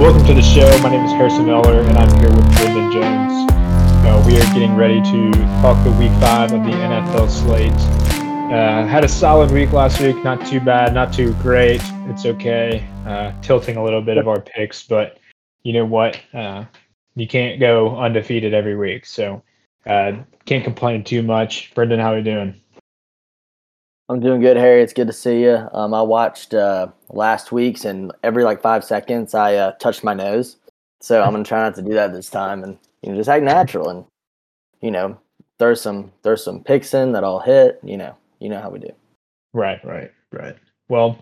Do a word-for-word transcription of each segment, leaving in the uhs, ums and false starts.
Welcome to the show. My name is Harrison Eller, and I'm here with Brendan Jones. Uh, we are getting ready to talk the week five of the N F L slate. Uh, had a solid week last week. Not too bad, not too great. It's okay. Uh, tilting a little bit of our picks, but you know what? Uh, you can't go undefeated every week, so uh, can't complain too much. Brendan, how are you doing? I'm doing good, Harry. It's good to see you. Um, I watched uh, last week's, and every like five seconds, I uh, touched my nose. So I'm gonna try not to do that this time, and you know, just act natural, and you know, throw some throw some picks in that all hit. You know, you know how we do. Right, right, right. Well,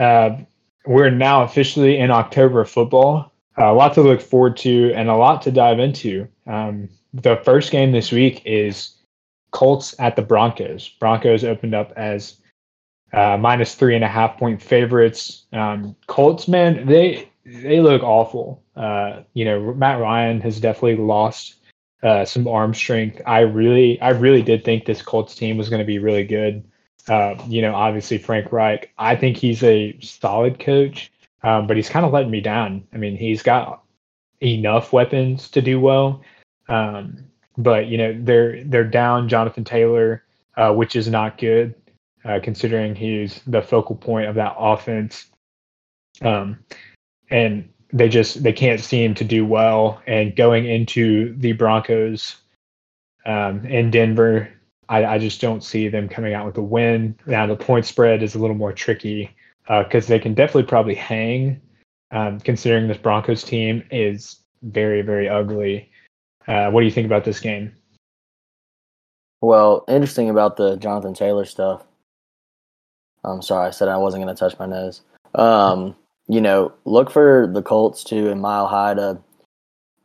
uh, we're now officially in October of football. Uh, a lot to look forward to, and a lot to dive into. Um, the first game this week is Colts at the Broncos. Broncos opened up as uh, minus three and a half point favorites. Um, Colts, man, they they look awful. Uh, you know, Matt Ryan has definitely lost uh, some arm strength. I really, I really did think this Colts team was going to be really good. Uh, you know, obviously Frank Reich. I think he's a solid coach, um, but he's kind of letting me down. I mean, he's got enough weapons to do well. Um, But, you know, they're they're down Jonathan Taylor, uh, which is not good, uh, considering he's the focal point of that offense. Um, and they just they can't seem to do well. And going into the Broncos um, in Denver, I, I just don't see them coming out with a win. Now, the point spread is a little more tricky because uh, they can definitely probably hang, um, considering this Broncos team is very, very ugly. Uh, what do you think about this game? Well, interesting about the Jonathan Taylor stuff. I'm sorry, I said I wasn't going to touch my nose. Um, you know, look for the Colts to, in Mile High, to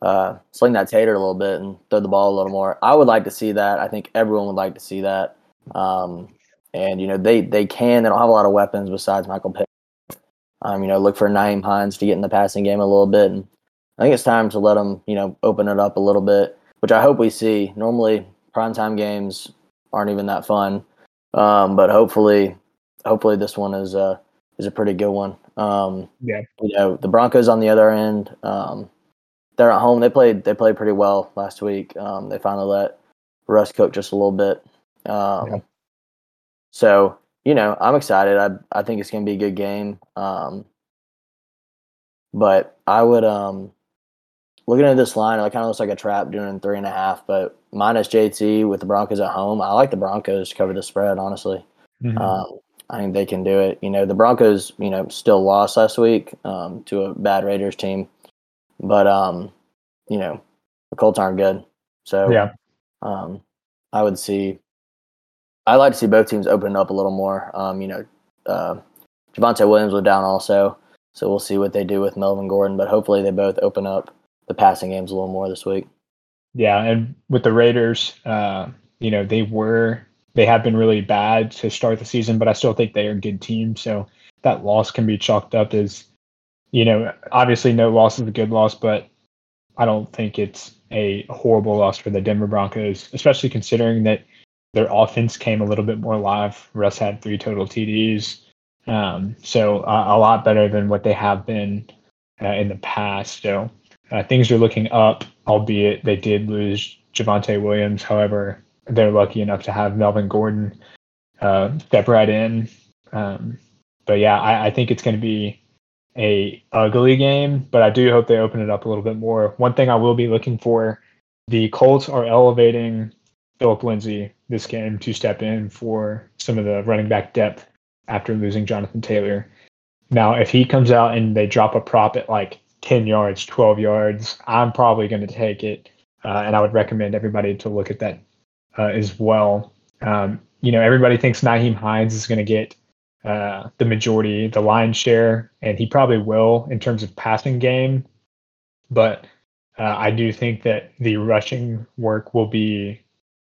uh, sling that tater a little bit and throw the ball a little more. I would like to see that. I think everyone would like to see that. Um, and, you know, they, they can. They don't have a lot of weapons besides Michael Pittman. Um, you know, look for Naheem Hines to get in the passing game a little bit, and I think it's time to let them, you know, open it up a little bit, which I hope we see. Normally, primetime games aren't even that fun, um, but hopefully, hopefully this one is a is a pretty good one. Um, yeah, you know, the Broncos on the other end, um, they're at home. They played they played pretty well last week. Um, they finally let Russ cook just a little bit. Um, yeah. So you know, I'm excited. I I think it's going to be a good game. Um, but I would. Um, Looking at this line, it kind of looks like a trap doing three and a half, but minus J T with the Broncos at home. I like the Broncos to cover the spread, honestly. Mm-hmm. Um, I think they can do it. You know, the Broncos, you know, still lost last week um, to a bad Raiders team, but, um, you know, the Colts aren't good. So yeah. um, I would see, I like to see both teams open up a little more. Um, you know, uh, Javante Williams was down also, so we'll see what they do with Melvin Gordon, but hopefully they both open up the passing game's a little more this week. Yeah, and with the Raiders, uh, you know, they were they have been really bad to start the season, but I still think they are a good team. So that loss can be chalked up as, you know, obviously no loss is a good loss, but I don't think it's a horrible loss for the Denver Broncos, especially considering that their offense came a little bit more alive. Russ had three total T Ds, um, so uh, a lot better than what they have been uh, in the past. So. Uh, things are looking up, albeit they did lose Javante Williams. However, they're lucky enough to have Melvin Gordon uh, step right in. Um, but yeah, I, I think it's going to be a ugly game, but I do hope they open it up a little bit more. One thing I will be looking for, the Colts are elevating Phillip Lindsey this game to step in for some of the running back depth after losing Jonathan Taylor. Now, if he comes out and they drop a prop at like ten yards, twelve yards, I'm probably going to take it. Uh, and I would recommend everybody to look at that uh, as well. Um, you know, everybody thinks Naheem Hines is going to get uh, the majority, the lion's share, and he probably will in terms of passing game. But uh, I do think that the rushing work will be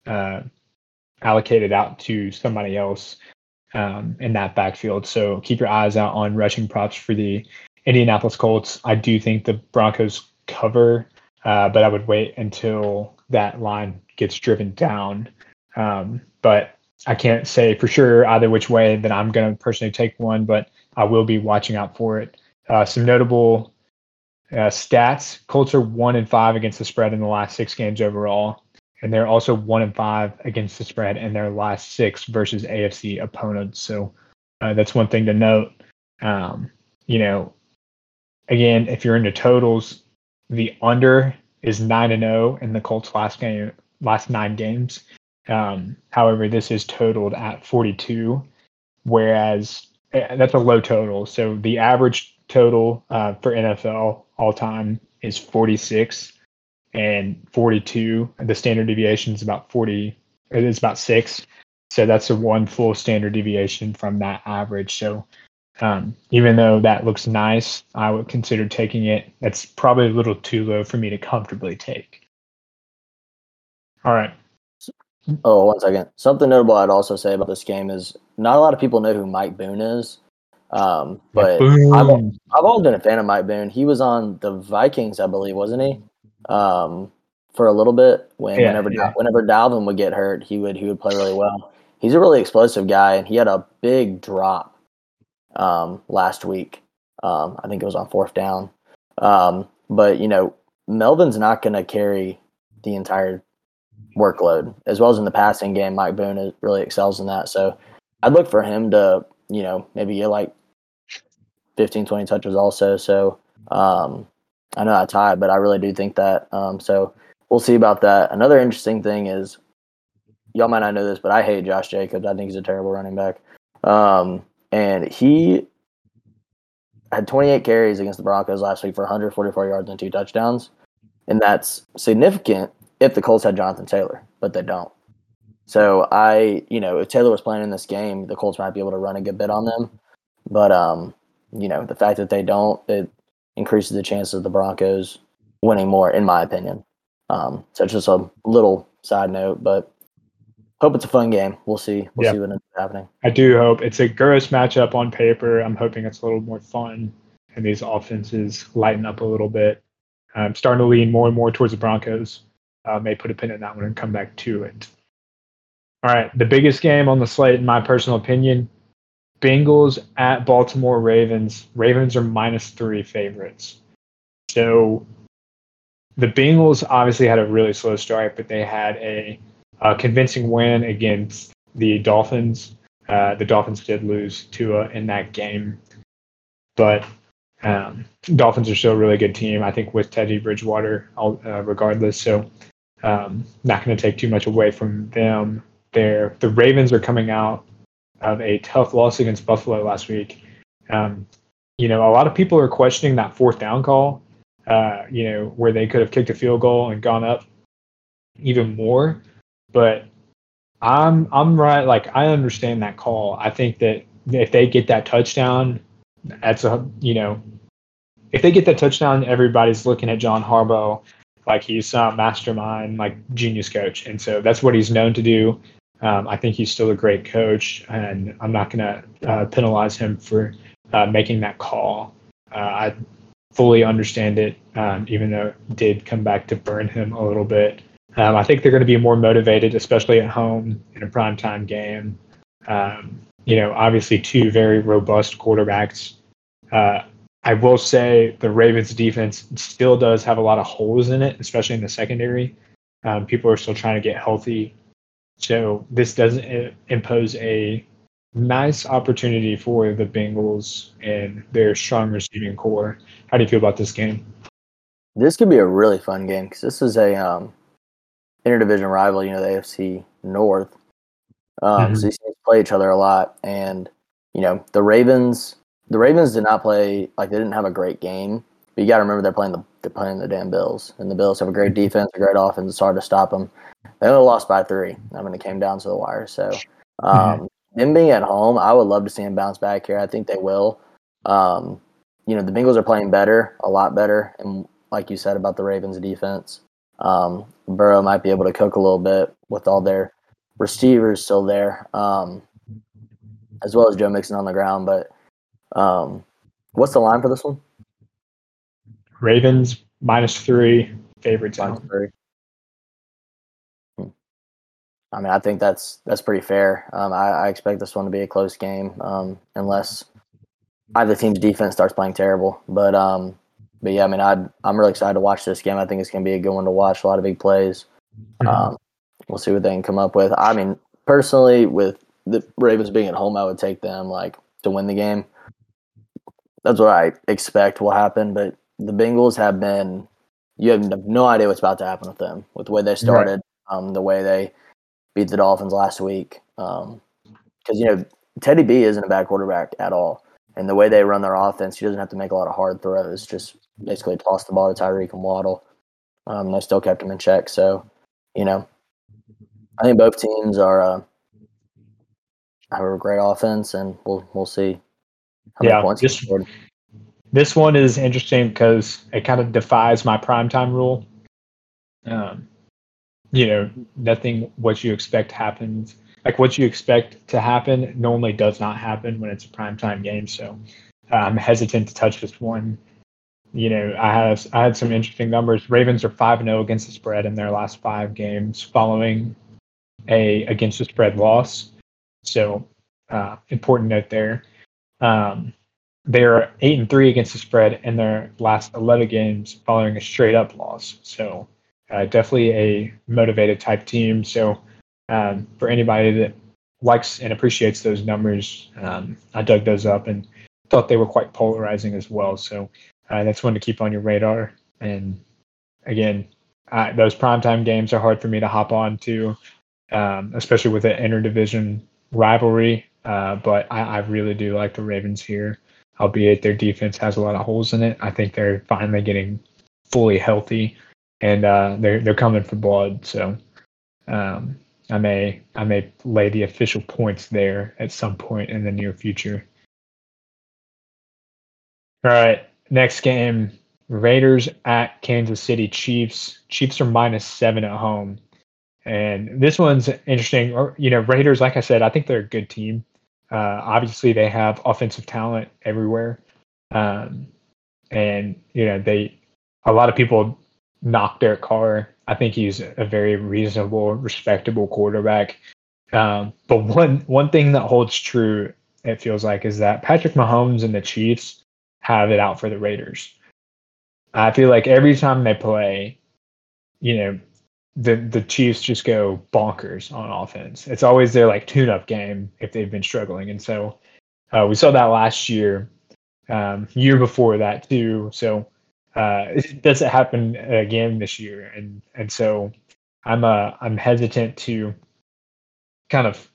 uh, allocated out to somebody else um, in that backfield. So keep your eyes out on rushing props for the Indianapolis Colts. I do think the Broncos cover, uh, but I would wait until that line gets driven down. Um, but I can't say for sure either which way that I'm going to personally take one, but I will be watching out for it. Uh, some notable Uh, stats, Colts are one and five against the spread in the last six games overall. And they're also one and five against the spread in their last six versus A F C opponents. So uh, that's one thing to note. Um, you know, again, if you're into totals, the under is nine and zero in the Colts' last game, last nine games. Um, however, this is totaled at forty-two, whereas uh, that's a low total. So the average total uh, for N F L all time is forty-six. And forty-two, the standard deviation is about forty, it's about six. So that's a one full standard deviation from that average. So um, even though that looks nice, I would consider taking it. That's probably a little too low for me to comfortably take. All right. Oh, one second. Something notable I'd also say about this game is not a lot of people know who Mike Boone is. Um, but I've, I've always been a fan of Mike Boone. He was on the Vikings, I believe, wasn't he? Um, for a little bit, when yeah, whenever yeah. whenever Dalvin would get hurt, he would he would play really well. He's a really explosive guy, and he had a big drop um, last week. Um, I think it was on fourth down. Um, but you know, Melvin's not going to carry the entire workload, as well as in the passing game. Mike Boone is, really excels in that, so I'd look for him to you know maybe get like fifteen, twenty touches also. So. Um, I know I tied, but I really do think that. Um, so we'll see about that. Another interesting thing is, y'all might not know this, but I hate Josh Jacobs. I think he's a terrible running back. Um, and he had twenty-eight carries against the Broncos last week for one hundred forty-four yards and two touchdowns. And that's significant if the Colts had Jonathan Taylor, but they don't. So I, you know, if Taylor was playing in this game, the Colts might be able to run a good bit on them. But, um, you know, the fact that they don't, it increases the chances of the Broncos winning more, in my opinion. Um, so it's just a little side note, but hope it's a fun game. We'll see. We'll yeah. see what ends up happening. I do hope. It's a gross matchup on paper. I'm hoping it's a little more fun and these offenses lighten up a little bit. I'm starting to lean more and more towards the Broncos. Uh, may put a pin in that one and come back to it. All right. The biggest game on the slate, in my personal opinion, Bengals at Baltimore Ravens. Ravens are minus three favorites. So the Bengals obviously had a really slow start, but they had a, a convincing win against the Dolphins. Uh, the Dolphins did lose Tua in that game, but um, Dolphins are still a really good team, I think, with Teddy Bridgewater uh, regardless. So um, not going to take too much away from them there. The Ravens are coming out of a tough loss against Buffalo last week. Um, you know, a lot of people are questioning that fourth down call, uh, you know, where they could have kicked a field goal and gone up even more. But I'm I'm right. Like, I understand that call. I think that if they get that touchdown, that's a, you know, if they get that touchdown, everybody's looking at John Harbaugh like he's some mastermind, like genius coach. And so that's what he's known to do. Um, I think he's still a great coach, and I'm not going to uh, penalize him for uh, making that call. Uh, I fully understand it, um, even though it did come back to burn him a little bit. Um, I think they're going to be more motivated, especially at home in a primetime game. Um, you know, obviously two very robust quarterbacks. Uh, I will say the Ravens defense still does have a lot of holes in it, especially in the secondary. Um, people are still trying to get healthy. So this doesn't impose a nice opportunity for the Bengals and their strong receiving core. How do you feel about this game? This could be a really fun game because this is a um, interdivision rival, you know, the A F C North. Um, mm-hmm. So these teams play each other a lot. And, you know, the Ravens the Ravens did not play, like, they didn't have a great game. But you got to remember they're playing the they're playing the damn Bills. And the Bills have a great defense, a great offense. It's hard to stop them. They only lost by three. I mean, it came down to the wire. So, um, mm-hmm. them being at home, I would love to see them bounce back here. I think they will. Um, you know, the Bengals are playing better, a lot better. And like you said about the Ravens' defense, um, Burrow might be able to cook a little bit with all their receivers still there, um, as well as Joe Mixon on the ground. But um, what's the line for this one? Ravens minus three, favorites. Minus three. I mean, I think that's that's pretty fair. Um, I, I expect this one to be a close game, um, unless either team's defense starts playing terrible. But um, but yeah, I mean, I'd, I'm really excited to watch this game. I think it's going to be a good one to watch. A lot of big plays. Mm-hmm. Um, we'll see what they can come up with. I mean, personally, with the Ravens being at home, I would take them like to win the game. That's what I expect will happen. But the Bengals have been – you have no idea what's about to happen with them, with the way they started, right. um, the way they beat the Dolphins last week. Because, um, you know, Teddy B isn't a bad quarterback at all. And the way they run their offense, he doesn't have to make a lot of hard throws. Just basically toss the ball to Tyreek and Waddle. Um, they still kept him in check. So, you know, I think both teams are uh, have a great offense, and we'll we'll see. How yeah, this, this one is interesting because it kind of defies my primetime rule. Um, you know, nothing what you expect happens. Like what you expect to happen normally does not happen when it's a primetime game. So uh, I'm hesitant to touch this one. You know, I have I had some interesting numbers. Ravens are five and oh against the spread in their last five games following a against the spread loss. So uh, important note there. Um, they're eight and three against the spread in their last eleven games following a straight up loss. So uh, definitely a motivated type team. So um, for anybody that likes and appreciates those numbers, um, I dug those up and thought they were quite polarizing as well. So uh, that's one to keep on your radar. And again, I, those primetime games are hard for me to hop on to, um, especially with an interdivision rivalry. Uh, but I, I really do like the Ravens here, albeit their defense has a lot of holes in it. I think they're finally getting fully healthy, and uh, they're they're coming for blood. So um, I may I may lay the official points there at some point in the near future. All right, next game: Raiders at Kansas City Chiefs. Chiefs are minus seven at home, and this one's interesting. You know, Raiders, like I said, I think they're a good team. Uh, obviously, they have offensive talent everywhere, um, and you know they. A lot of people knock Derek Carr. I think he's a very reasonable, respectable quarterback. Um, but one one thing that holds true, it feels like, is that Patrick Mahomes and the Chiefs have it out for the Raiders. I feel like every time they play, you know, the the Chiefs just go bonkers on offense. It's always their like tune-up game if they've been struggling. And so uh, we saw that last year, um, year before that too. So uh, it doesn't happen again this year. And and so I'm uh, I'm hesitant to kind of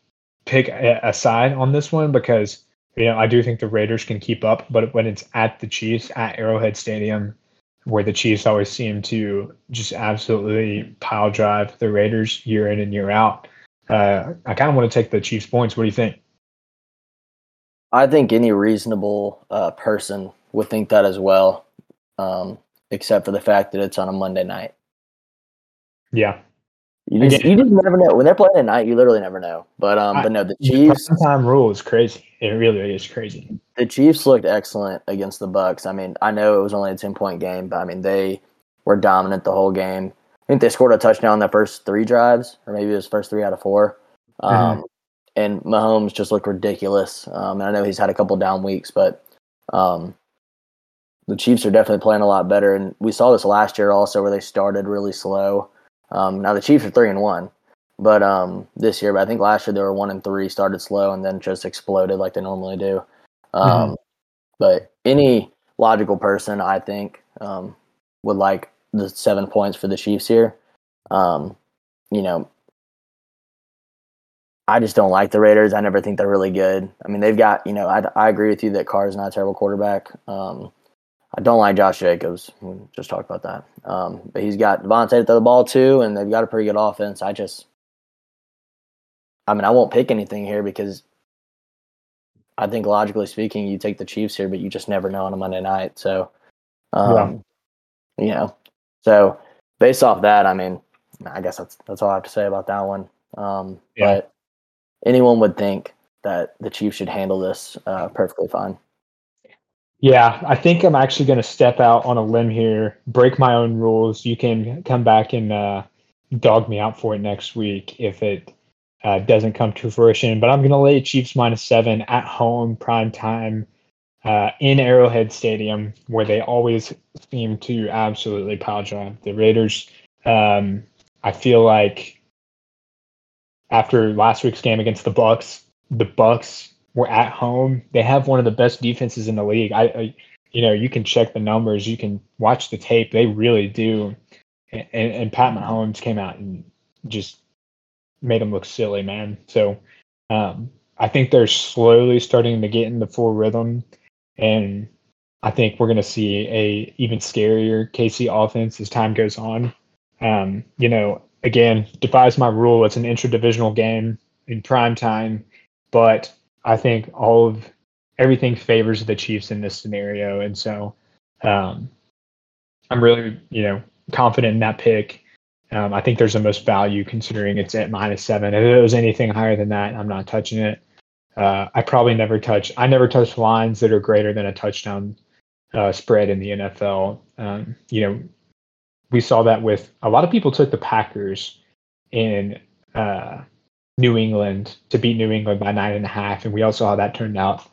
pick a, a side on this one because, you know, I do think the Raiders can keep up. But when it's at the Chiefs, at Arrowhead Stadium, where the Chiefs always seem to just absolutely pile drive the Raiders year in and year out. Uh, I kind of want to take the Chiefs points. What do you think? I think any reasonable uh, person would think that as well, um, except for the fact that it's on a Monday night. Yeah. You just, Again, you just never know. When they're playing at night, you literally never know. But um, I, but no, the Chiefs. The time rule is crazy. It really is crazy. The Chiefs looked excellent against the Bucks. I mean, I know it was only a ten-point game, but I mean, they were dominant the whole game. I think they scored a touchdown in the first three drives, or maybe it was first three out of four. Um, mm-hmm. And Mahomes just looked ridiculous. Um, and I know he's had a couple down weeks, but um, the Chiefs are definitely playing a lot better. And we saw this last year also, where they started really slow. Um, now the Chiefs are three and one, but um, this year, but I think last year they were one and three, started slow, and then just exploded like they normally do. Um, mm-hmm. But any logical person, I think, um, would like the seven points for the Chiefs here. Um, you know, I just don't like the Raiders. I never think they're really good. I mean, they've got, you know, I, I agree with you that Carr's not a terrible quarterback. Um, I don't like Josh Jacobs. We just talked about that. Um, but he's got Javante to throw the ball too, and they've got a pretty good offense. I just, I mean, I won't pick anything here because I think logically speaking, you take the Chiefs here, but you just never know on a Monday night. So, um, yeah. you know, so based off that, I mean, I guess that's that's all I have to say about that one. Um, yeah. But anyone would think that the Chiefs should handle this uh, perfectly fine. Yeah, I think I'm actually going to step out on a limb here, break my own rules. You can come back and uh, dog me out for it next week if it uh, doesn't come to fruition. But I'm going to lay Chiefs minus seven at home, prime time. uh, in Arrowhead Stadium, where they always seem to absolutely pile on. The Raiders, um, I feel like after last week's game against the Bucs, the Bucs were at home. They have one of the best defenses in the league. I, I you know, you can check the numbers, you can watch the tape. They really do. And, and Pat Mahomes came out and just made them look silly, man. So um, I think they're slowly starting to get in the full rhythm, and I think we're going to see a even scarier K C offense as time goes on. Um, you know, again, defies my rule. It's an intra-divisional game in prime time, but I think all of everything favors the Chiefs in this scenario, and so um, I'm really, you know, confident in that pick. Um, I think there's the most value considering it's at minus seven. If it was anything higher than that, I'm not touching it. Uh, I probably never touch. I never touch lines that are greater than a touchdown uh, spread in the N F L. Um, you know, we saw that with a lot of people took the Packers in uh, New England to beat New England by nine and a half, and we all saw how that turned out.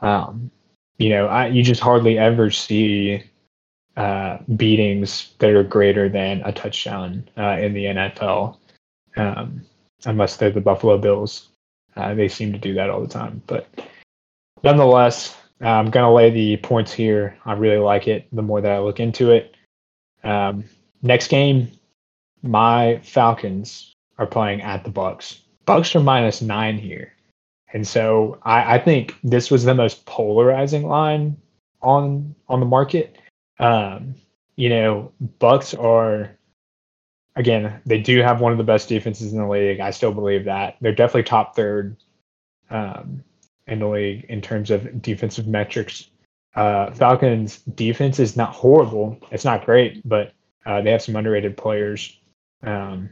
Um, you know, I, you just hardly ever see Uh, beatings that are greater than a touchdown uh, in the N F L, um, unless they're the Buffalo Bills. Uh, they seem to do that all the time. But nonetheless, I'm going to lay the points here. I really like it the more that I look into it. Um, next game, my Falcons are playing at the Bucs. Bucs are minus nine here. And so I, I think this was the most polarizing line on on the market. Um, you know, Bucs are, again, they do have one of the best defenses in the league. I still believe that. They're definitely top third um, in the league in terms of defensive metrics. Uh, Falcons' defense is not horrible. It's not great, but uh, they have some underrated players. Um,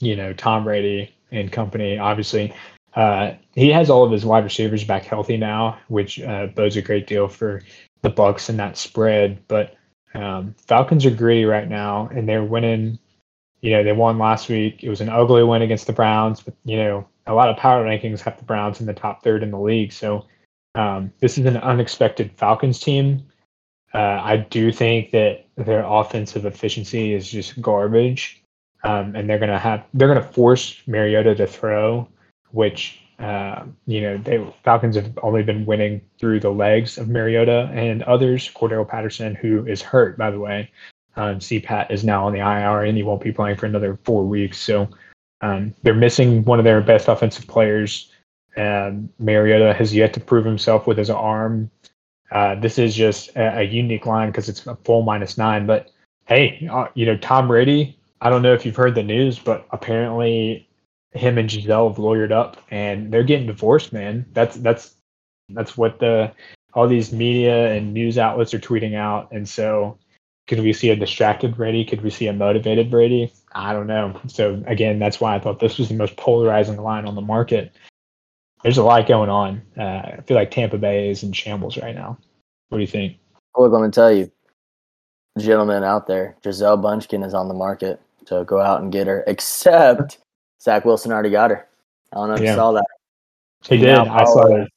you know, Tom Brady and company, obviously. Uh, he has all of his wide receivers back healthy now, which uh, bodes a great deal for the Bucs and that spread. But um, Falcons are greedy right now, and they're winning. You know, they won last week. It was an ugly win against the Browns, but, you know, a lot of power rankings have the Browns in the top third in the league. So um, this is an unexpected Falcons team. Uh, I do think that their offensive efficiency is just garbage, um, and they're gonna have they're gonna force Mariota to throw, which. Uh, you know, they Falcons have only been winning through the legs of Mariota and others. Cordero Patterson, who is hurt, by the way. Um, C PAT is now on the I R, and he won't be playing for another four weeks. So um, they're missing one of their best offensive players. Um, Mariota has yet to prove himself with his arm. Uh, this is just a, a unique line because it's a full minus nine. But, hey, uh, you know, Tom Brady, I don't know if you've heard the news, but apparently him and Giselle have lawyered up, and they're getting divorced, man. That's that's that's what the all these media and news outlets are tweeting out. And so, could we see a distracted Brady? Could we see a motivated Brady? I don't know. So again, that's why I thought this was the most polarizing line on the market. There's a lot going on. Uh, I feel like Tampa Bay is in shambles right now. What do you think? Look, I'm gonna tell you, gentlemen out there, Gisele Bundchen is on the market, so go out and get her. Except. Zach Wilson already got her. I don't know if yeah. you saw that. He did. I saw that.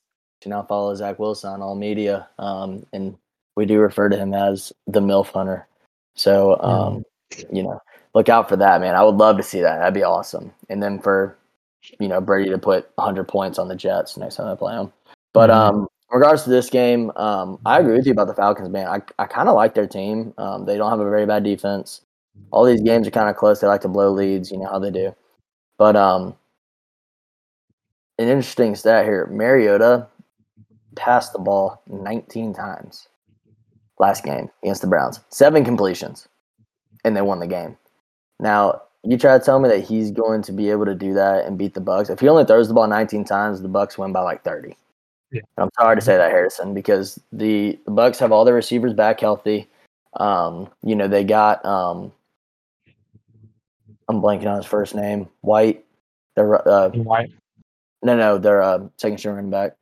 You now follow Zach Wilson on all media, um, and we do refer to him as the MILF Hunter. So, um, mm. you know, look out for that, man. I would love to see that. That'd be awesome. And then for, you know, Brady to put one hundred points on the Jets next time I play them. But mm. um, in regards to this game, um, I agree with you about the Falcons, man. I, I kind of like their team. Um, they don't have a very bad defense. All these games are kind of close. They like to blow leads. You know how they do. But um, an interesting stat here. Mariota passed the ball nineteen times last game against the Browns. Seven completions, and they won the game. Now, you try to tell me that he's going to be able to do that and beat the Bucs. If he only throws the ball nineteen times, the Bucs win by like thirty. Yeah. And I'm sorry to say that, Harrison, because the, the Bucs have all their receivers back healthy. Um, you know, they got um, – I'm blanking on his first name. White. They're, uh, White. No, no, they're uh, second string running back.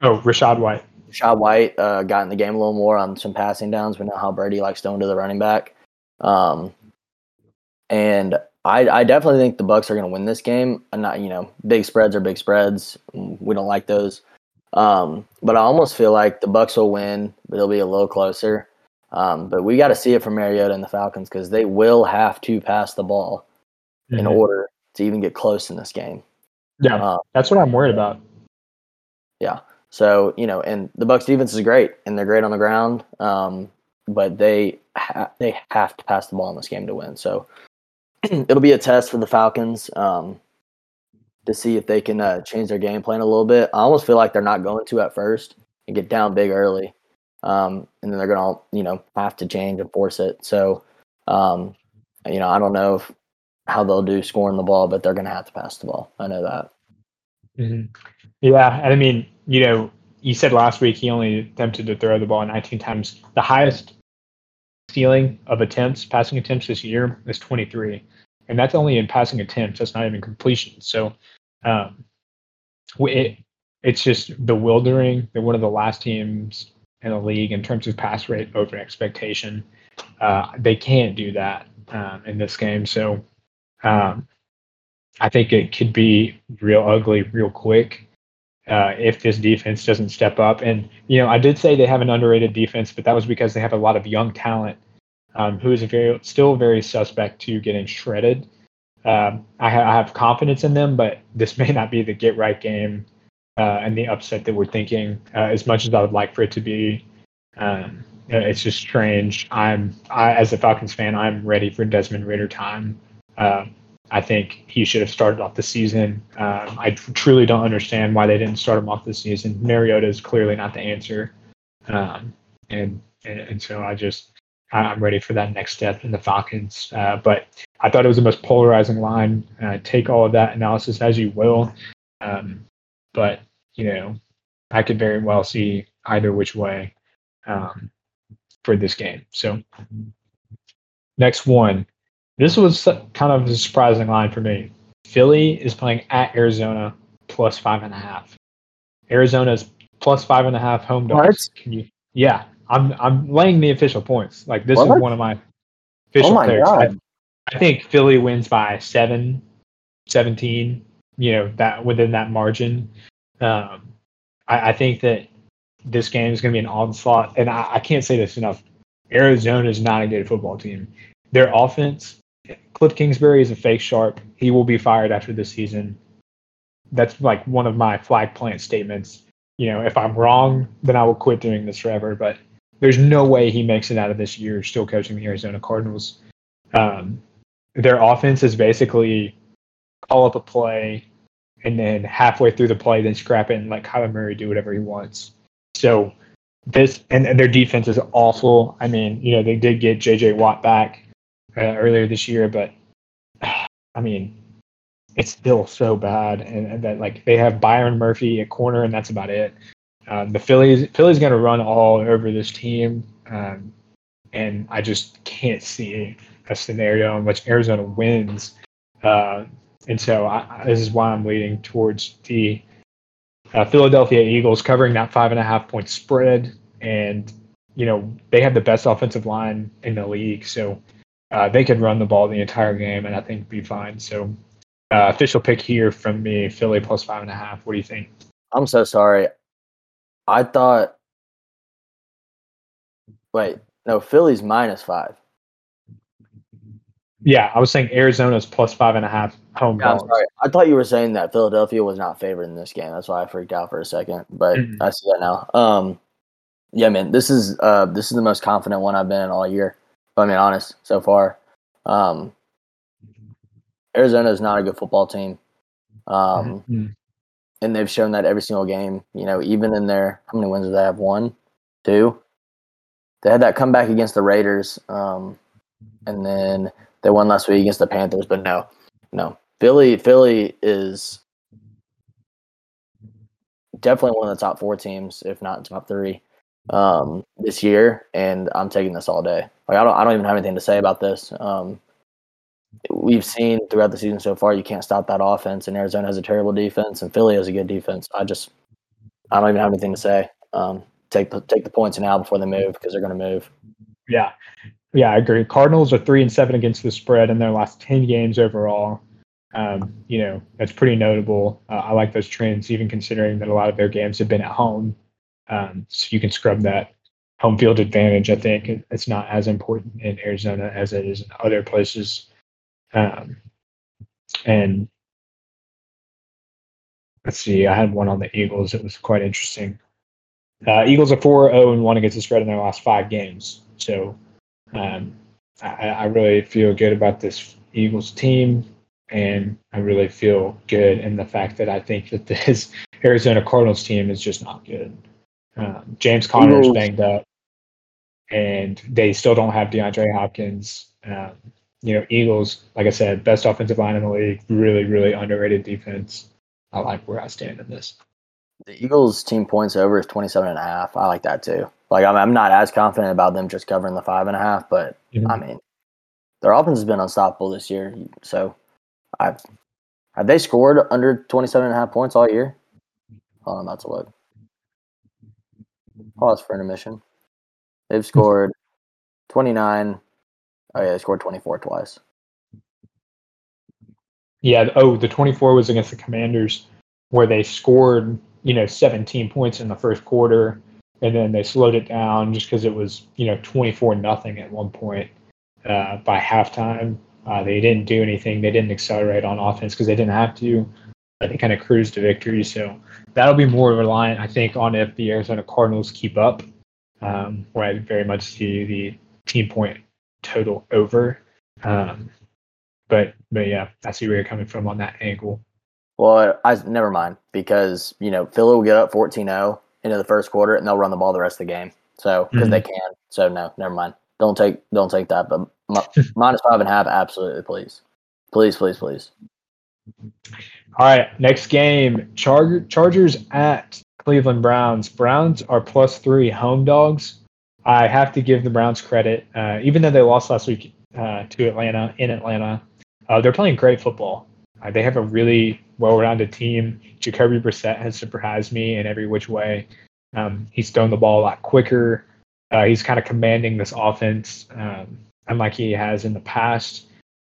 Oh, Rashad White. Rashad White uh, got in the game a little more on some passing downs. We know how Brady likes throwing to the running back. Um, and I, I definitely think the Bucs are going to win this game. I'm not, you know, big spreads are big spreads. We don't like those. Um, but I almost feel like the Bucs will win, but it'll be a little closer. Um, but we got to see it from Mariota and the Falcons because they will have to pass the ball mm-hmm. in order to even get close in this game. Yeah, um, that's what I'm worried about. Yeah. So, you know, and the Bucs defense is great, and they're great on the ground, um, but they ha- they have to pass the ball in this game to win. So it'll be a test for the Falcons um, to see if they can uh, change their game plan a little bit. I almost feel like they're not going to at first and get down big early, um, and then they're going to, you know, have to change and force it. So, um, you know, I don't know if, how they'll do scoring the ball, but they're going to have to pass the ball. I know that. Mm-hmm. Yeah, and I mean, you know, you said last week he only attempted to throw the ball nineteen times. The highest ceiling of attempts, passing attempts this year is twenty-three, and that's only in passing attempts. That's not even completion. So um, it, it's just bewildering. They're one of the last teams in the league in terms of pass rate over expectation. Uh, they can't do that um, in this game. So um, I think it could be real ugly real quick. Uh, if this defense doesn't step up. And, you know, I did say they have an underrated defense, but that was because they have a lot of young talent um, who is a very, still very suspect to getting shredded. Um, I, ha- I have confidence in them, but this may not be the get right game uh, and the upset that we're thinking uh, as much as I would like for it to be. Um, it's just strange. I'm I, as a Falcons fan, I'm ready for Desmond Ridder time. Uh, I think he should have started off the season. Um, I tr- truly don't understand why they didn't start him off the season. Mariota is clearly not the answer. Um, and, and and so I just, I'm ready for that next step in the Falcons. Uh, but I thought it was the most polarizing line. Uh, take all of that analysis as you will. Um, but, you know, I could very well see either which way um, for this game. So next one. This was kind of a surprising line for me. Philly is playing at Arizona plus five and a half. Arizona's plus five and a half home dogs. Can you, yeah, I'm I'm laying the official points. Like this what? is one of my official oh my players. God. I, I think Philly wins by seven, seventeen. You know that within that margin. Um, I, I think that this game is going to be an onslaught, and I, I can't say this enough. Arizona is not a good football team. Their offense. Cliff Kingsbury is a fake sharp. He will be fired after this season. That's like one of my flag plant statements. You know, if I'm wrong, then I will quit doing this forever. But there's no way he makes it out of this year still coaching the Arizona Cardinals. Um, their offense is basically call up a play, and then halfway through the play, then scrap it and let Kyler Murray do whatever he wants. So this and, and their defense is awful. I mean, you know, they did get J J Watt back. Uh, earlier this year, but uh, I mean, it's still so bad, and, and that like they have Byron Murphy at corner, and that's about it. Um, the Phillies, Phillies going to run all over this team, um, and I just can't see a scenario in which Arizona wins. Uh, and so I, I, this is why I'm leaning towards the uh, Philadelphia Eagles covering that five and a half point spread, and you know they have the best offensive line in the league, so. Uh, they could run the ball the entire game, and I think be fine. So, uh, official pick here from me: Philly plus five and a half. What do you think? I'm so sorry. I thought. Wait, no, Philly's minus five. Yeah, I was saying Arizona's plus five and a half home. Yeah, I'm sorry. I thought you were saying that Philadelphia was not favored in this game. That's why I freaked out for a second, but mm-hmm. I see that now. Um, yeah, man, this is uh, this is the most confident one I've been in all year. If I'm being honest, so far, um, Arizona is not a good football team, um, mm-hmm. and they've shown that every single game. You know, even in their how many wins do they have? One, two. They had that comeback against the Raiders, um, and then they won last week against the Panthers. But no, no, Philly, Philly is definitely one of the top four teams, if not top three. Um, this year, and I'm taking this all day. Like I don't, I don't even have anything to say about this. Um, we've seen throughout the season so far, you can't stop that offense. And Arizona has a terrible defense, and Philly has a good defense. I just, I don't even have anything to say. Um, take the take the points now before they move because they're going to move. Yeah, yeah, I agree. Cardinals are three and seven against the spread in their last ten games overall. Um, you know, that's pretty notable. Uh, I like those trends, even considering that a lot of their games have been at home. Um, so you can scrub that home field advantage. I think it's not as important in Arizona as it is in other places. Um, and let's see, I had one on the Eagles. It was quite interesting. Uh, Eagles are four oh and one against the spread in their last five games. So um, I, I really feel good about this Eagles team. And I really feel good in the fact that I think that this Arizona Cardinals team is just not good. Um, James Conner is banged up, and they still don't have DeAndre Hopkins. Um, you know, Eagles, like I said, best offensive line in the league, really, really underrated defense. I like where I stand in this. The Eagles' team points over is twenty-seven and a half. I like that too. Like, I'm, I'm not as confident about them just covering the five and a half, but mm-hmm. I mean, their offense has been unstoppable this year, so. I've, have they scored under twenty-seven and a half points all year? Hold on, I'm about to look. Pause for intermission. They've scored twenty-nine. Oh, yeah, they scored twenty-four twice. Yeah, oh, the twenty-four was against the Commanders where they scored, you know, seventeen points in the first quarter, and then they slowed it down just because it was, you know, twenty-four nothing at one point uh, by halftime. Uh, they didn't do anything. They didn't accelerate on offense because they didn't have to. But they kind of cruised to victory. So that'll be more reliant, I think, on if the Arizona Cardinals keep up, um, where I very much see the team point total over. Um, but, but yeah, I see where you're coming from on that angle. Well, I, I never mind because, you know, Philly will get up fourteen oh into the first quarter, and they'll run the ball the rest of the game. So because mm-hmm. they can. So, no, never mind. Don't take don't take that, but minus five and a half, absolutely, please. Please, please, please. All right, next game, Char- Chargers at Cleveland Browns. Browns are plus three home dogs. I have to give the Browns credit. Uh, even though they lost last week uh, to Atlanta, in Atlanta, uh, they're playing great football. Uh, they have a really well-rounded team. Jacoby Brissett has surprised me in every which way. Um, he's thrown the ball a lot quicker. Uh, he's kind of commanding this offense, um, unlike he has in the past.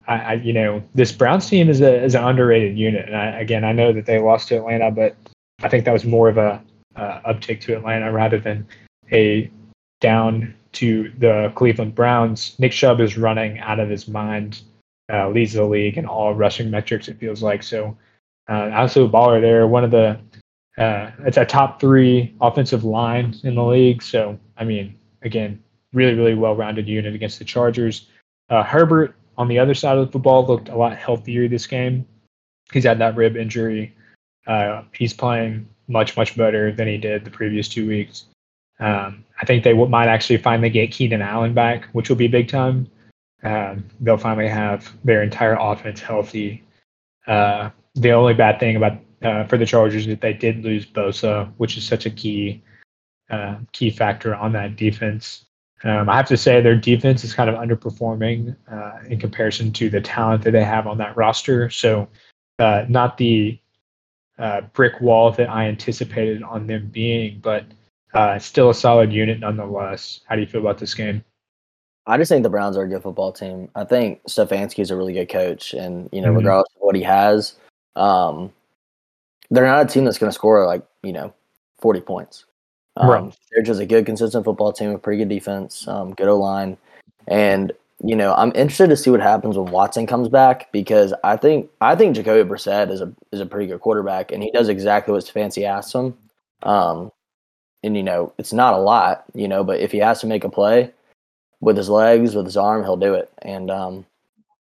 I, I, you know, this Browns team is a is an underrated unit. And I, again, I know that they lost to Atlanta, but I think that was more of a uh, uptick to Atlanta rather than a down to the Cleveland Browns. Nick Chubb is running out of his mind, uh, leads the league in all rushing metrics. It feels like so. Uh, also, Baller there, one of the uh, it's a top three offensive line in the league. So I mean. Again, really, really well-rounded unit against the Chargers. Uh, Herbert, on the other side of the football, looked a lot healthier this game. He's had that rib injury. Uh, he's playing much, much better than he did the previous two weeks. Um, I think they w- might actually finally get Keenan Allen back, which will be big time. Um, they'll finally have their entire offense healthy. Uh, the only bad thing about uh, for the Chargers is that they did lose Bosa, which is such a key Uh, key factor on that defense. Um, I have to say their defense is kind of underperforming uh, in comparison to the talent that they have on that roster. So uh, not the uh, brick wall that I anticipated on them being, but uh, still a solid unit nonetheless. How do you feel about this game? I just think the Browns are a good football team. I think Stefanski is a really good coach, and you know, mm-hmm. regardless of what he has, um, they're not a team that's going to score like you know forty points. Um, right. They're just a good, consistent football team with pretty good defense, um, good O-line. And, you know, I'm interested to see what happens when Watson comes back because I think I think Jacoby Brissett is a is a pretty good quarterback, and he does exactly what Stefanski asks him. Um, and, you know, it's not a lot, you know, but if he has to make a play with his legs, with his arm, he'll do it. And, um,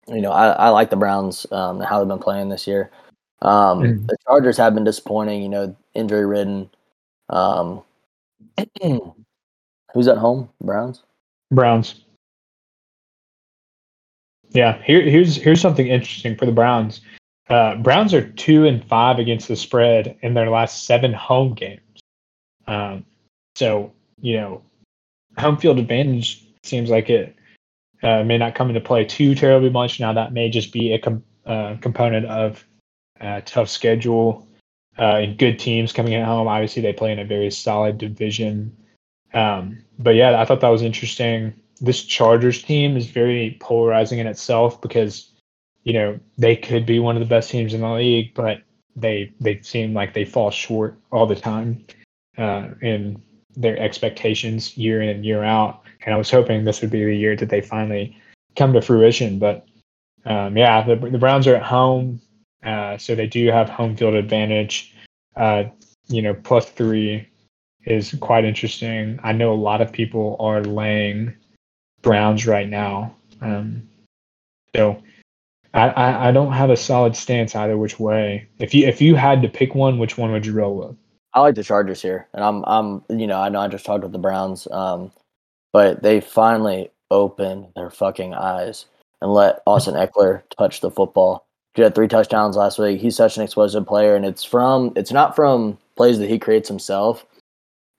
you know, I, I like the Browns um, and how they've been playing this year. Um, mm-hmm. The Chargers have been disappointing, you know, injury-ridden. Um Who's at home? Browns? Browns. Yeah, here, here's here's something interesting for the Browns. Uh, Browns are two and five against the spread in their last seven home games. Um, so, you know, home field advantage seems like it uh, may not come into play too terribly much. Now that may just be a com- uh, component of uh, tough schedule. Uh, and good teams coming at home. Obviously, they play in a very solid division. Um, but, yeah, I thought that was interesting. This Chargers team is very polarizing in itself because you know, they could be one of the best teams in the league, but they they seem like they fall short all the time uh, in their expectations year in and year out. And I was hoping this would be the year that they finally come to fruition. But, um, yeah, the, the Browns are at home, uh, so they do have home field advantage. Uh, you know, plus three is quite interesting. I know a lot of people are laying Browns right now. Um, so I, I, I don't have a solid stance either which way. If you if you had to pick one, which one would you roll with? I like the Chargers here, and I'm I'm you know I know I just talked with the Browns, um, but they finally opened their fucking eyes and let Austin Eckler touch the football. He had three touchdowns last week. He's such an explosive player, and it's from it's not from plays that he creates himself,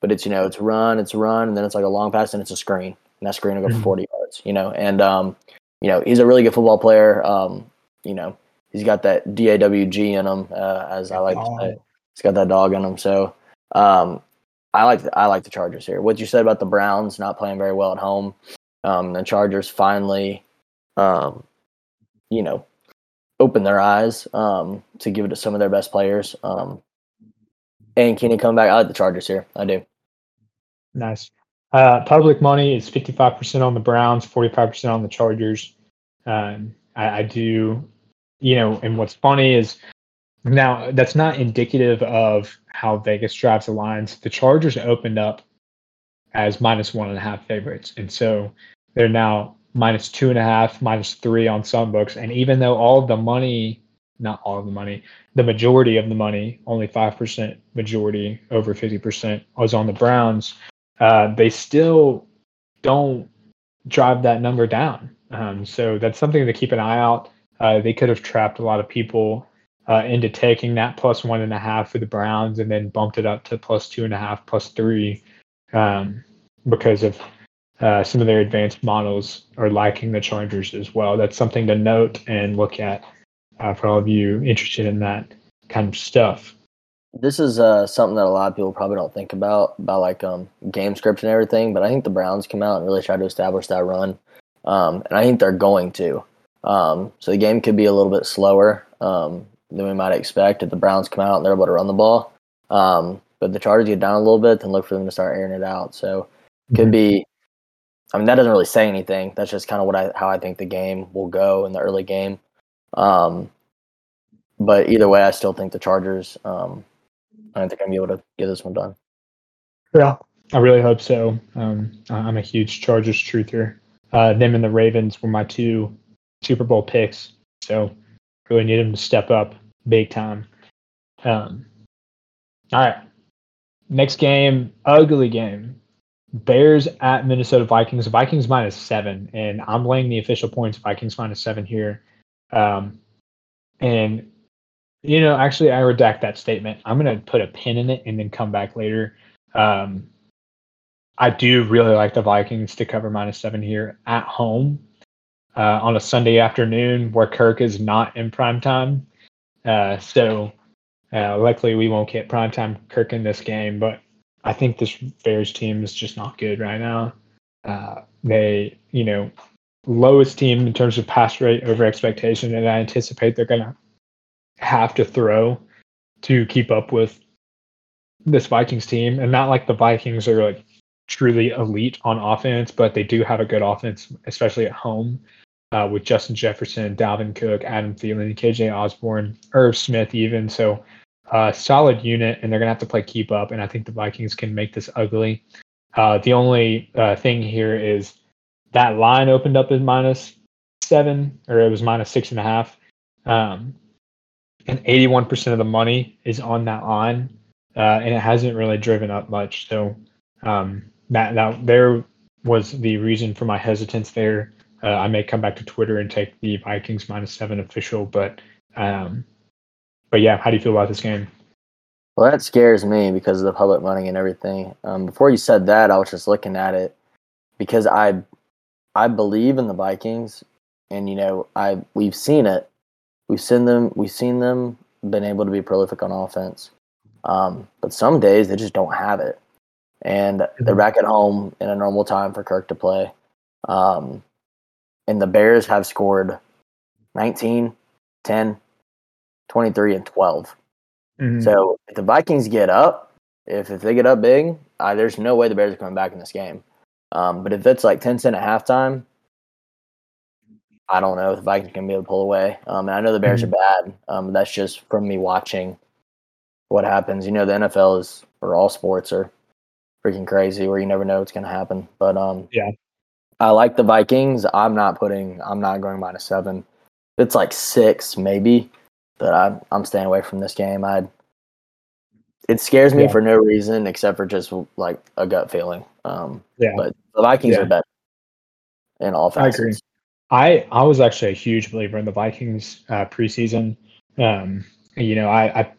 but it's you know it's run, it's run, and then it's like a long pass and it's a screen, and that screen will go for forty yards, you know, and um. You know, he's a really good football player. Um, you know, he's got that D A W G in him, uh, as I like to say. He's got that dog in him. So um, I like the, I like the Chargers here. What you said about the Browns not playing very well at home, um, the Chargers finally, um, you know, opened their eyes um, to give it to some of their best players. Um, and can he come back? I like the Chargers here. I do. Nice. Uh, public money is fifty-five percent on the Browns, forty-five percent on the Chargers. Um, I, I do, you know, and what's funny is now that's not indicative of how Vegas drives the lines. The Chargers opened up as minus one and a half favorites. And so they're now minus two and a half, minus three on some books. And even though all of the money, not all of the money, the majority of the money, only five percent majority, over fifty percent was on the Browns. Uh, they still don't drive that number down. Um, so that's something to keep an eye out. Uh, they could have trapped a lot of people uh, into taking that plus one and a half for the Browns and then bumped it up to plus two and a half, plus three um, because of uh, some of their advanced models are liking the Chargers as well. That's something to note and look at uh, for all of you interested in that kind of stuff. This is uh, something that a lot of people probably don't think about, about like um, game script and everything, but I think the Browns come out and really try to establish that run, um, and I think they're going to. Um, so the game could be a little bit slower um, than we might expect if the Browns come out and they're able to run the ball. Um, but the Chargers get down a little bit, then look for them to start airing it out. So it could be – I mean, that doesn't really say anything. That's just kind of what I how I think the game will go in the early game. Um, but either way, I still think the Chargers um, – I don't think I'm going to be able to get this one done. Yeah, I really hope so. Um, I'm a huge Chargers truther. Uh, them and the Ravens were my two Super Bowl picks, so really need them to step up big time. Um, all right, next game, ugly game. Bears at Minnesota Vikings. Vikings minus seven, and I'm laying the official points. Vikings minus seven here. Um, and... You know, actually, I redact that statement. I'm going to put a pin in it and then come back later. Um, I do really like the Vikings to cover minus seven here at home uh, on a Sunday afternoon where Kirk is not in primetime. Uh, so uh, luckily we won't get primetime Kirk in this game, but I think this Bears team is just not good right now. Uh, they, you know, lowest team in terms of pass rate over expectation, and I anticipate they're going to have to throw to keep up with this Vikings team. And not like the Vikings are like truly elite on offense, but they do have a good offense, especially at home uh, with Justin Jefferson, Dalvin Cook, Adam Thielen, K J Osborn, Irv Smith even. So uh, solid unit, and they're going to have to play keep up. And I think the Vikings can make this ugly. Uh, the only uh, thing here is that line opened up as minus seven, or it was minus six and a half. Um, And eighty-one percent of the money is on that line, uh, and it hasn't really driven up much. So um, that, that there was the reason for my hesitance there. Uh, I may come back to Twitter and take the Vikings minus seven official, but um, but yeah, how do you feel about this game? Well, that scares me because of the public money and everything. Um, before you said that, I was just looking at it because I I believe in the Vikings, and you know I we've seen it. We've seen them. We've seen them been able to be prolific on offense, um, but some days they just don't have it, and they're back at home in a normal time for Kirk to play. Um, and the Bears have scored nineteen ten, twenty-three, and twelve. Mm-hmm. So if the Vikings get up, if, if they get up big, uh, there's no way the Bears are coming back in this game. Um, but if it's like ten ten at halftime, I don't know if the Vikings can be able to pull away. Um, and I know the Bears mm-hmm. are bad. Um, that's just from me watching what happens. You know, the N F L is, or all sports are freaking crazy where you never know what's going to happen. But um, yeah, I like the Vikings. I'm not putting, I'm not going minus seven. It's like six maybe, but I'm, I'm staying away from this game. I It scares me yeah. for no reason except for just like a gut feeling. Um, yeah. But the Vikings yeah. are better in all facets. I agree. I, I was actually a huge believer in the Vikings uh, preseason. Um, you know, I, I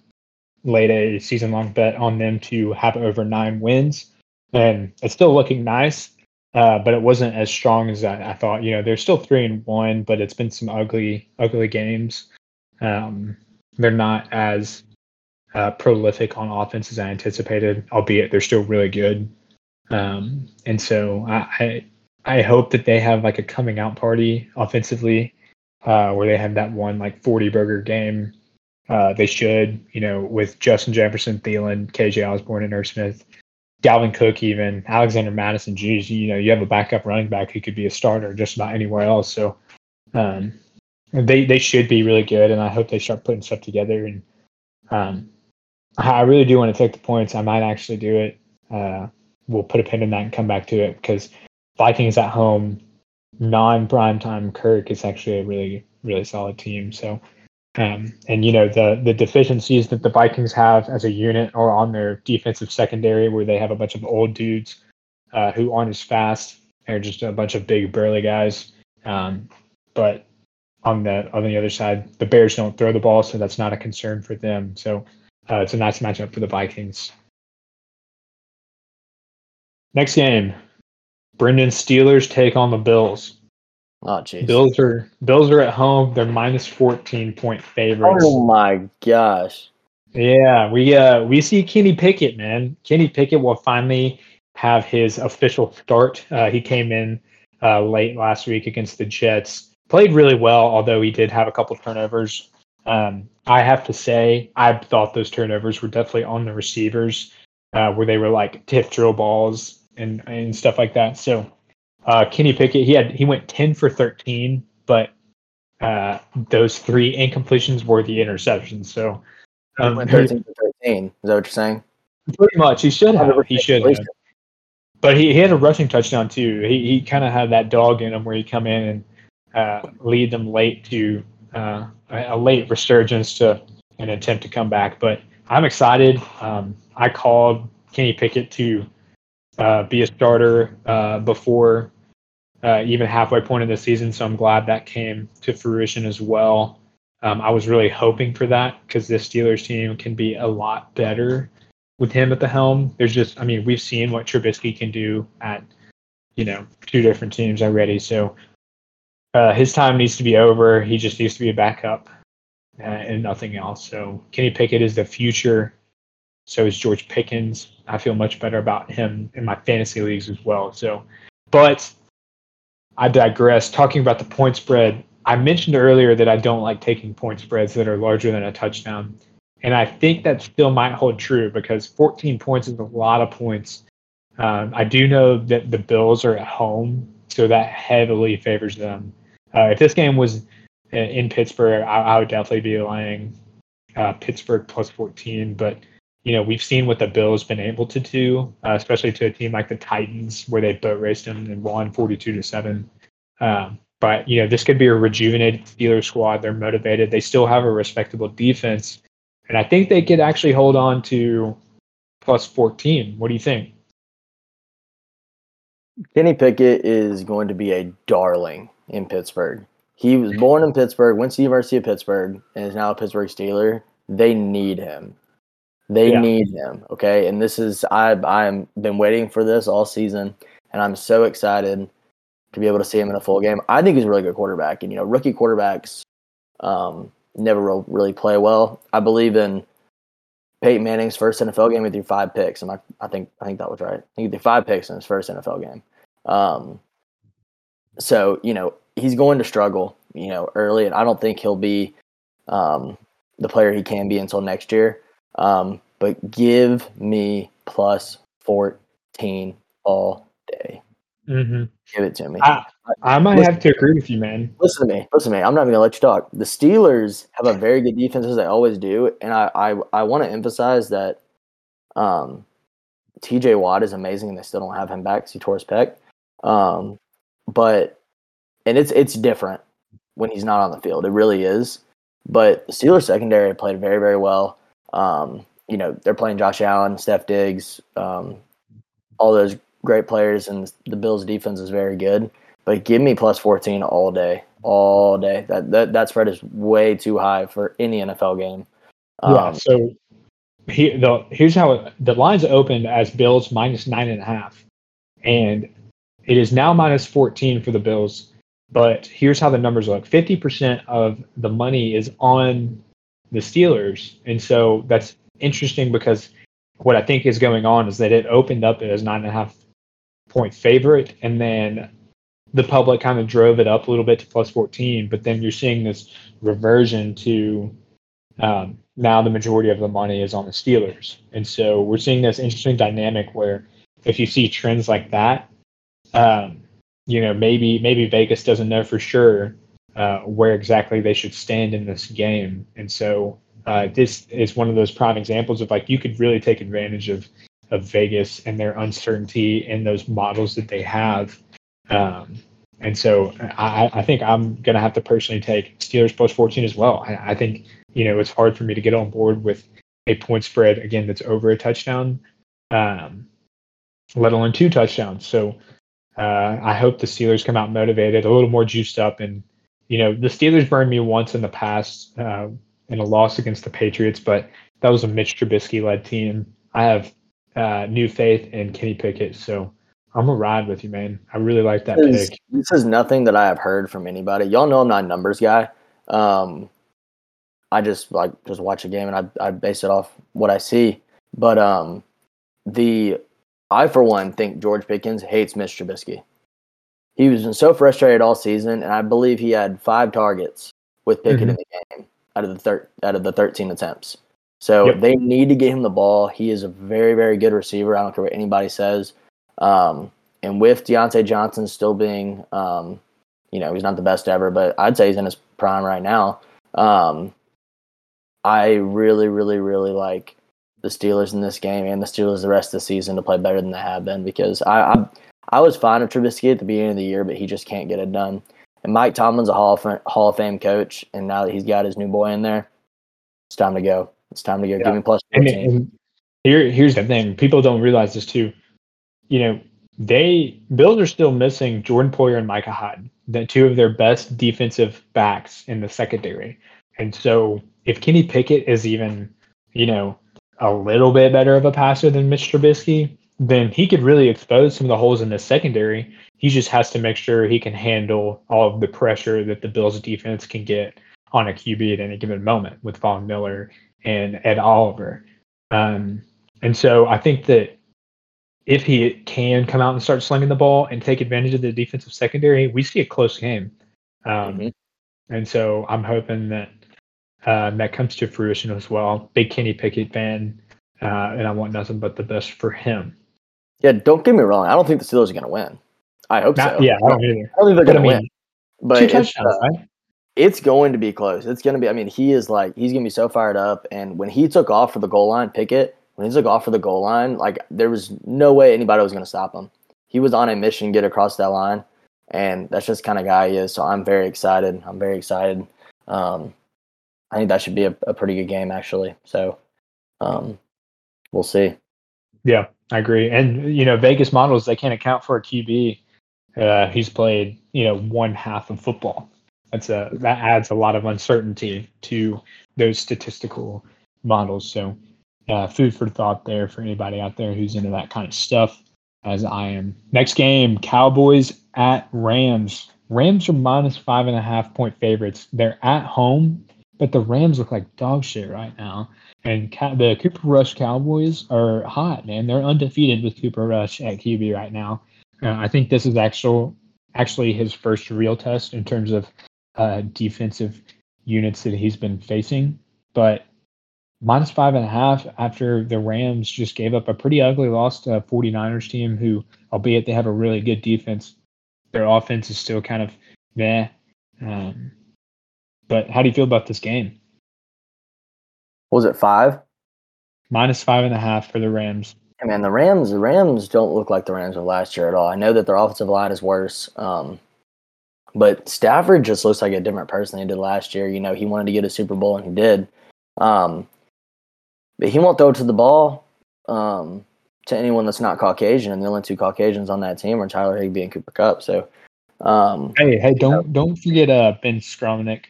laid a season-long bet on them to have over nine wins, and it's still looking nice, uh, but it wasn't as strong as I, I thought. You know, they're still three and one, but it's been some ugly, ugly games. Um, they're not as uh, prolific on offense as I anticipated, albeit they're still really good. Um, and so I. I I hope that they have like a coming out party offensively, uh, where they have that one like forty burger game. Uh, they should, you know, with Justin Jefferson, Thielen, K J Osborn, and Irv Smith, Dalvin Cook, even Alexander Madison. Geez, you know, you have a backup running back who could be a starter just about anywhere else. So um, they they should be really good, and I hope they start putting stuff together. And um, I really do want to take the points. I might actually do it. Uh, we'll put a pin in that and come back to it because Vikings at home, non-primetime Kirk is actually a really, really solid team. So, um, and, you know, the the deficiencies that the Vikings have as a unit are on their defensive secondary where they have a bunch of old dudes uh, who aren't as fast. They're just a bunch of big, burly guys. Um, but on the, on the other side, the Bears don't throw the ball, so that's not a concern for them. So uh, it's a nice matchup for the Vikings. Next game. Brendan Steelers take on the Bills. Oh, jeez. Bills are Bills are at home. They're minus fourteen point favorites. Oh my gosh. Yeah, we uh we see Kenny Pickett, man. Kenny Pickett will finally have his official start. Uh, he came in uh, late last week against the Jets. Played really well, although he did have a couple turnovers. Um, I have to say, I thought those turnovers were definitely on the receivers, uh, where they were like tiff drill balls. And, and stuff like that. So uh, Kenny Pickett, he had he went ten for thirteen, but uh, those three incompletions were the interceptions. So um, went thirteen for thirteen. Is that what you're saying? Pretty much. He should have. He should have. But he, he had a rushing touchdown too. He he kind of had that dog in him where he come in and uh, lead them late to uh, a late resurgence to an attempt to come back. But I'm excited. Um, I called Kenny Pickett to Uh, be a starter uh, before uh, even halfway point of the season, so I'm glad that came to fruition as well. Um, I was really hoping for that because this Steelers team can be a lot better with him at the helm. There's just, I mean, we've seen what Trubisky can do at, you know, two different teams already. So uh, his time needs to be over. He just needs to be a backup uh, and nothing else. So Kenny Pickett is the future. So is George Pickens. I feel much better about him in my fantasy leagues as well. So, but I digress. Talking about the point spread, I mentioned earlier that I don't like taking point spreads that are larger than a touchdown. And I think that still might hold true because fourteen points is a lot of points. Um, I do know that the Bills are at home, so that heavily favors them. Uh, if this game was in Pittsburgh, I, I would definitely be lying uh, Pittsburgh plus fourteen, but you know, we've seen what the Bills been able to do, uh, especially to a team like the Titans, where they boat raced them and won forty-two to seven. Um, but, you know, this could be a rejuvenated Steelers squad. They're motivated. They still have a respectable defense. And I think they could actually hold on to plus fourteen. What do you think? Kenny Pickett is going to be a darling in Pittsburgh. He was born in Pittsburgh, went to the University of Pittsburgh, and is now a Pittsburgh Steeler. They need him. They yeah. need him, okay? And this is – I've I'm been waiting for this all season, and I'm so excited to be able to see him in a full game. I think he's a really good quarterback. And, you know, rookie quarterbacks um, never really play well. I believe in Peyton Manning's first N F L game, he threw five picks. And I, I think I think that was right. He threw five picks in his first N F L game. Um, so, you know, he's going to struggle, you know, early, and I don't think he'll be um, the player he can be until next year. Um, but give me plus fourteen all day. Mm-hmm. Give it to me. I, I might listen, have to agree with you, man. Listen to me. Listen to me. I'm not going to let you talk. The Steelers have a very good defense, as they always do. And I, I, I want to emphasize that um, T J Watt is amazing, and they still don't have him back because he tore his pec. Um, but, and it's it's different when he's not on the field. It really is. But the Steelers secondary played very, very well. Um, you know, they're playing Josh Allen, Steph Diggs, um, all those great players, and the Bills' defense is very good. But give me plus fourteen all day, all day. That that, that spread is way too high for any N F L game. Um, yeah, so he, the, here's how it, the lines opened as Bills minus nine and a half. And it is now minus fourteen for the Bills. But here's how the numbers look. fifty percent of the money is on the Steelers. And so that's interesting because what I think is going on is that it opened up as nine and a half point favorite. And then the public kind of drove it up a little bit to plus fourteen. But then you're seeing this reversion to um, now the majority of the money is on the Steelers. And so we're seeing this interesting dynamic where if you see trends like that, um, you know, maybe maybe Vegas doesn't know for sure uh, where exactly they should stand in this game. And so uh, this is one of those prime examples of, like, you could really take advantage of, of Vegas and their uncertainty and those models that they have. Um, and so I, I think I'm going to have to personally take Steelers plus fourteen as well. I, I think, you know, it's hard for me to get on board with a point spread, again, that's over a touchdown, um, let alone two touchdowns. So Uh, I hope the Steelers come out motivated, a little more juiced up. And, you know, the Steelers burned me once in the past uh, in a loss against the Patriots, but that was a Mitch Trubisky-led team. I have uh, new faith in Kenny Pickett, so I'm going to ride with you, man. I really like that this pick. Is, this is nothing that I have heard from anybody. Y'all know I'm not a numbers guy. Um, I just, like, just watch a game, and I, I base it off what I see. But um, the – I, for one, think George Pickens hates Mitch Trubisky. He was been so frustrated all season, and I believe he had five targets with Pickett mm-hmm. in the game out of the thir- out of the thirteen attempts. So yep. They need to get him the ball. He is a very, very good receiver. I don't care what anybody says. Um, and with Deontay Johnson still being, um, you know, he's not the best ever, but I'd say he's in his prime right now. Um, I really, really, really like the Steelers in this game, and the Steelers the rest of the season to play better than they have been, because I I, I was fine with Trubisky at the beginning of the year, but he just can't get it done. And Mike Tomlin's a Hall of, Hall of Fame coach, and now that he's got his new boy in there, it's time to go. It's time to go. Yeah. Give me plus fourteen. And, and here, here's the thing. People don't realize this too. You know, they Bills are still missing Jordan Poyer and Micah Hyde, the two of their best defensive backs in the secondary. And so if Kenny Pickett is even, you know, a little bit better of a passer than Mitch Trubisky, then he could really expose some of the holes in the secondary. He just has to make sure he can handle all of the pressure that the Bills defense can get on a Q B at any given moment with Von Miller and Ed Oliver. Um, and so I think that if he can come out and start slinging the ball and take advantage of the defensive secondary, we see a close game. Um, mm-hmm. And so I'm hoping that Uh, that comes to fruition as well. Big Kenny Pickett fan, uh, and I want nothing but the best for him. Yeah, don't get me wrong. I don't think the Steelers are going to win. I hope Not, so. Yeah, I don't either. I don't think they're going to win. But it's, uh, right? it's going to be close. It's going to be. I mean, he is like he's going to be so fired up. And when he took off for the goal line, Pickett, when he took off for the goal line, like there was no way anybody was going to stop him. He was on a mission to get across that line, and that's just the kind of guy he is. So I'm very excited. I'm very excited. Um, I think that should be a, a pretty good game, actually. So um, we'll see. Yeah, I agree. And, you know, Vegas models, they can't account for a Q B. Uh, he's played, you know, one half of football. That's a, that adds a lot of uncertainty to those statistical models. So uh, food for thought there for anybody out there who's into that kind of stuff, as I am. Next game, Cowboys at Rams. Rams are minus five and a half point favorites. They're at home. But the Rams look like dog shit right now. And ca- the Cooper Rush Cowboys are hot, man. They're undefeated with Cooper Rush at Q B right now. Uh, I think this is actual, actually his first real test in terms of uh, defensive units that he's been facing. But minus five and a half after the Rams just gave up a pretty ugly loss to a 49ers team who, albeit they have a really good defense, their offense is still kind of meh. Um, but how do you feel about this game? What was it, five? Minus five and a half for the Rams. Hey man, the Rams, the Rams don't look like the Rams of last year at all. I know that their offensive line is worse, um, but Stafford just looks like a different person than he did last year. You know, he wanted to get a Super Bowl, and he did. Um, but he won't throw to the ball um, to anyone that's not Caucasian, and the only two Caucasians on that team are Tyler Higbee and Cooper Kupp. So, um, hey, hey, don't know. don't forget uh, Ben Skowronek.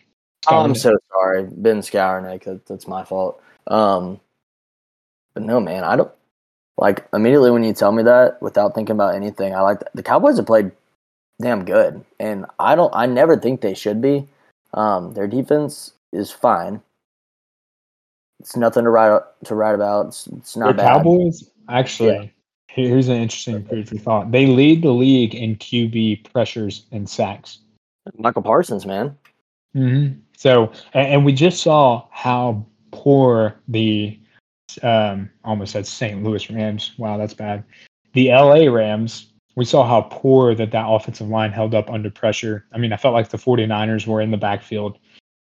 Oh, I'm so sorry, Ben Skowronek. That, that's my fault. Um, but no, man, I don't. Like, immediately when you tell me that, without thinking about anything, I like that. The Cowboys have played damn good, and I don't. I never think they should be. Um, their defense is fine. It's nothing to write to write about. It's, it's not the bad. The Cowboys, actually, yeah. Here's an interesting food for thought. They lead the league in Q B pressures and sacks. Michael Parsons, man. Mm-hmm. So, and, and we just saw how poor the. Um, almost said Saint Louis Rams. Wow, that's bad. The L A Rams, we saw how poor that that offensive line held up under pressure. I mean, I felt like the 49ers were in the backfield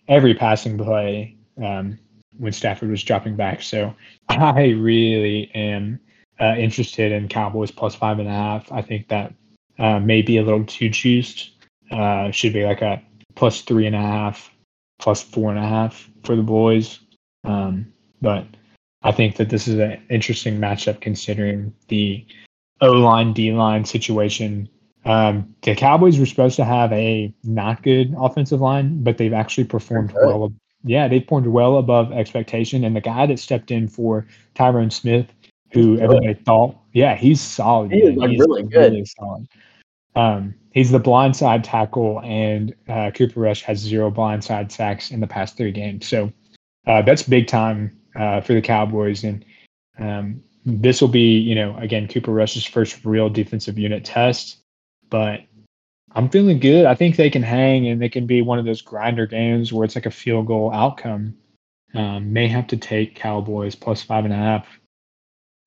every passing play um, when Stafford was dropping back. So I really am uh, interested in Cowboys plus five and a half. I think that uh, may be a little too juiced. Uh, should be like a plus three and a half, plus four and a half for the boys. Um, but I think that this is an interesting matchup considering the O-line, D-line situation. Um, the Cowboys were supposed to have a not good offensive line, but they've actually performed well. Yeah, they performed well above expectation. And the guy that stepped in for Tyron Smith, who everybody thought, yeah, he's solid. He is, like, he's really good. Really solid. Um, he's the blindside tackle, and uh, Cooper Rush has zero blindside sacks in the past three games. So uh, that's big time. Uh, for the Cowboys, and um, this will be, you know, again, Cooper Rush's first real defensive unit test, but I'm feeling good. I think they can hang, and they can be one of those grinder games where it's like a field goal outcome. Um, may have to take Cowboys plus five and a half.